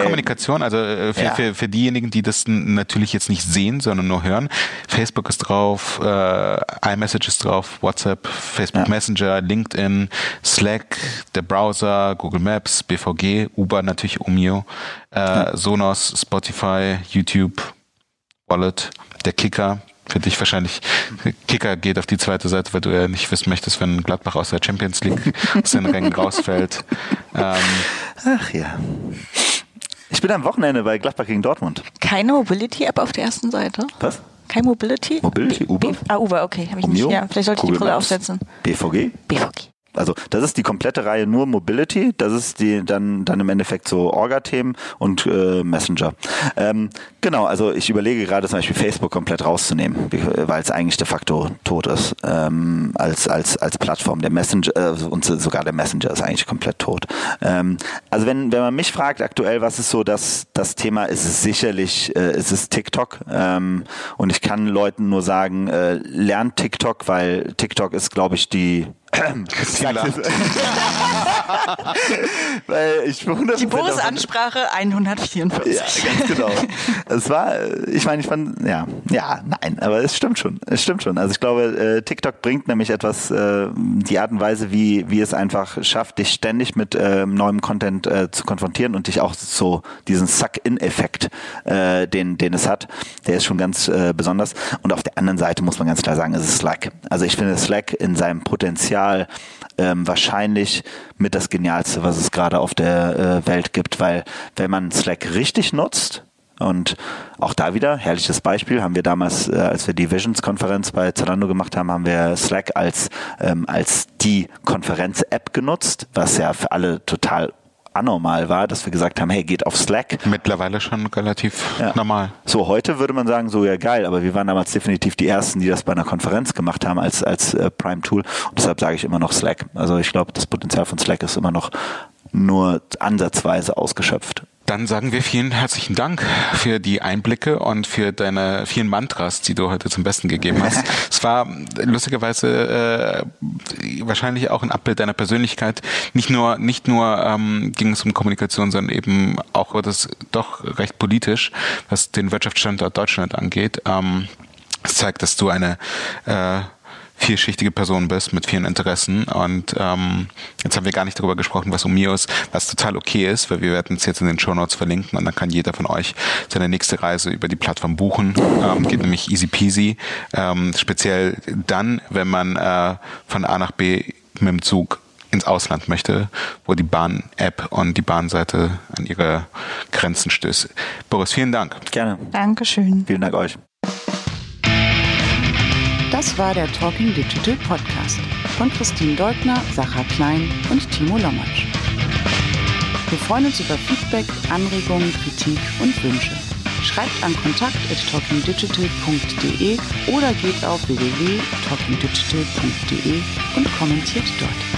Kommunikation, also für diejenigen, die das natürlich jetzt nicht sehen, sondern nur hören, Facebook ist drauf, iMessage ist drauf, WhatsApp, Facebook Messenger, LinkedIn, Slack, der Browser, Google Maps, BVG, Uber, natürlich OMIO, Sonos, Spotify, YouTube, Wallet, der Kicker, für dich wahrscheinlich. Kicker geht auf die zweite Seite, weil du ja nicht wissen möchtest, wenn Gladbach aus der Champions League aus den Rängen rausfällt. Ach ja. Ich bin am Wochenende bei Gladbach gegen Dortmund. Keine Mobility-App auf der ersten Seite? Was? Kein Mobility? Mobility, Uber? Uber, okay. Hab ich nicht. Ja, vielleicht sollte ich die Brille aufsetzen. BVG. Also das ist die komplette Reihe nur Mobility, das ist die dann im Endeffekt so Orga-Themen und Messenger. Also ich überlege gerade zum Beispiel Facebook komplett rauszunehmen, weil es eigentlich de facto tot ist als Plattform. Der Messenger und sogar der Messenger ist eigentlich komplett tot. Wenn man mich fragt aktuell, was ist so das Thema, ist es sicherlich ist es TikTok. Und ich kann Leuten nur sagen, lernt TikTok, weil TikTok ist, glaube ich, die... die Boris-Ansprache 144. Ja, ganz genau. Aber es stimmt schon. Also ich glaube, TikTok bringt nämlich etwas, die Art und Weise, wie es einfach schafft, dich ständig mit neuem Content zu konfrontieren und dich auch so diesen Suck-in-Effekt, den es hat, der ist schon ganz besonders. Und auf der anderen Seite muss man ganz klar sagen, es ist Slack. Also ich finde Slack in seinem Potenzial wahrscheinlich mit das Genialste, was es gerade auf der Welt gibt, weil wenn man Slack richtig nutzt, und auch da wieder, herrliches Beispiel, haben wir damals, als wir die Visions-Konferenz bei Zalando gemacht haben, haben wir Slack als die Konferenz-App genutzt, was ja für alle total anormal war, dass wir gesagt haben, hey, geht auf Slack. Mittlerweile schon relativ normal. So, heute würde man sagen, so ja geil, aber wir waren damals definitiv die Ersten, die das bei einer Konferenz gemacht haben als Prime-Tool, und deshalb sage ich immer noch Slack. Also ich glaube, das Potenzial von Slack ist immer noch nur ansatzweise ausgeschöpft. Dann sagen wir vielen herzlichen Dank für die Einblicke und für deine vielen Mantras, die du heute zum Besten gegeben hast. Es war lustigerweise wahrscheinlich auch ein Abbild deiner Persönlichkeit. Nicht nur ging es um Kommunikation, sondern eben auch das doch recht politisch, was den Wirtschaftsstandort Deutschland angeht. Es zeigt, dass du eine vielschichtige Person bist mit vielen Interessen, und jetzt haben wir gar nicht darüber gesprochen, was OMIO ist, was total okay ist, weil wir werden es jetzt in den Shownotes verlinken, und dann kann jeder von euch seine nächste Reise über die Plattform buchen. Geht nämlich easy peasy, speziell dann, wenn man von A nach B mit dem Zug ins Ausland möchte, wo die Bahn-App und die Bahnseite an ihre Grenzen stößt. Boris, vielen Dank. Gerne. Dankeschön. Vielen Dank euch. Das war der Talking Digital Podcast von Christine Deutner, Sascha Klein und Timo Lommatsch. Wir freuen uns über Feedback, Anregungen, Kritik und Wünsche. Schreibt an kontakt@talkingdigital.de oder geht auf www.talkingdigital.de und kommentiert dort.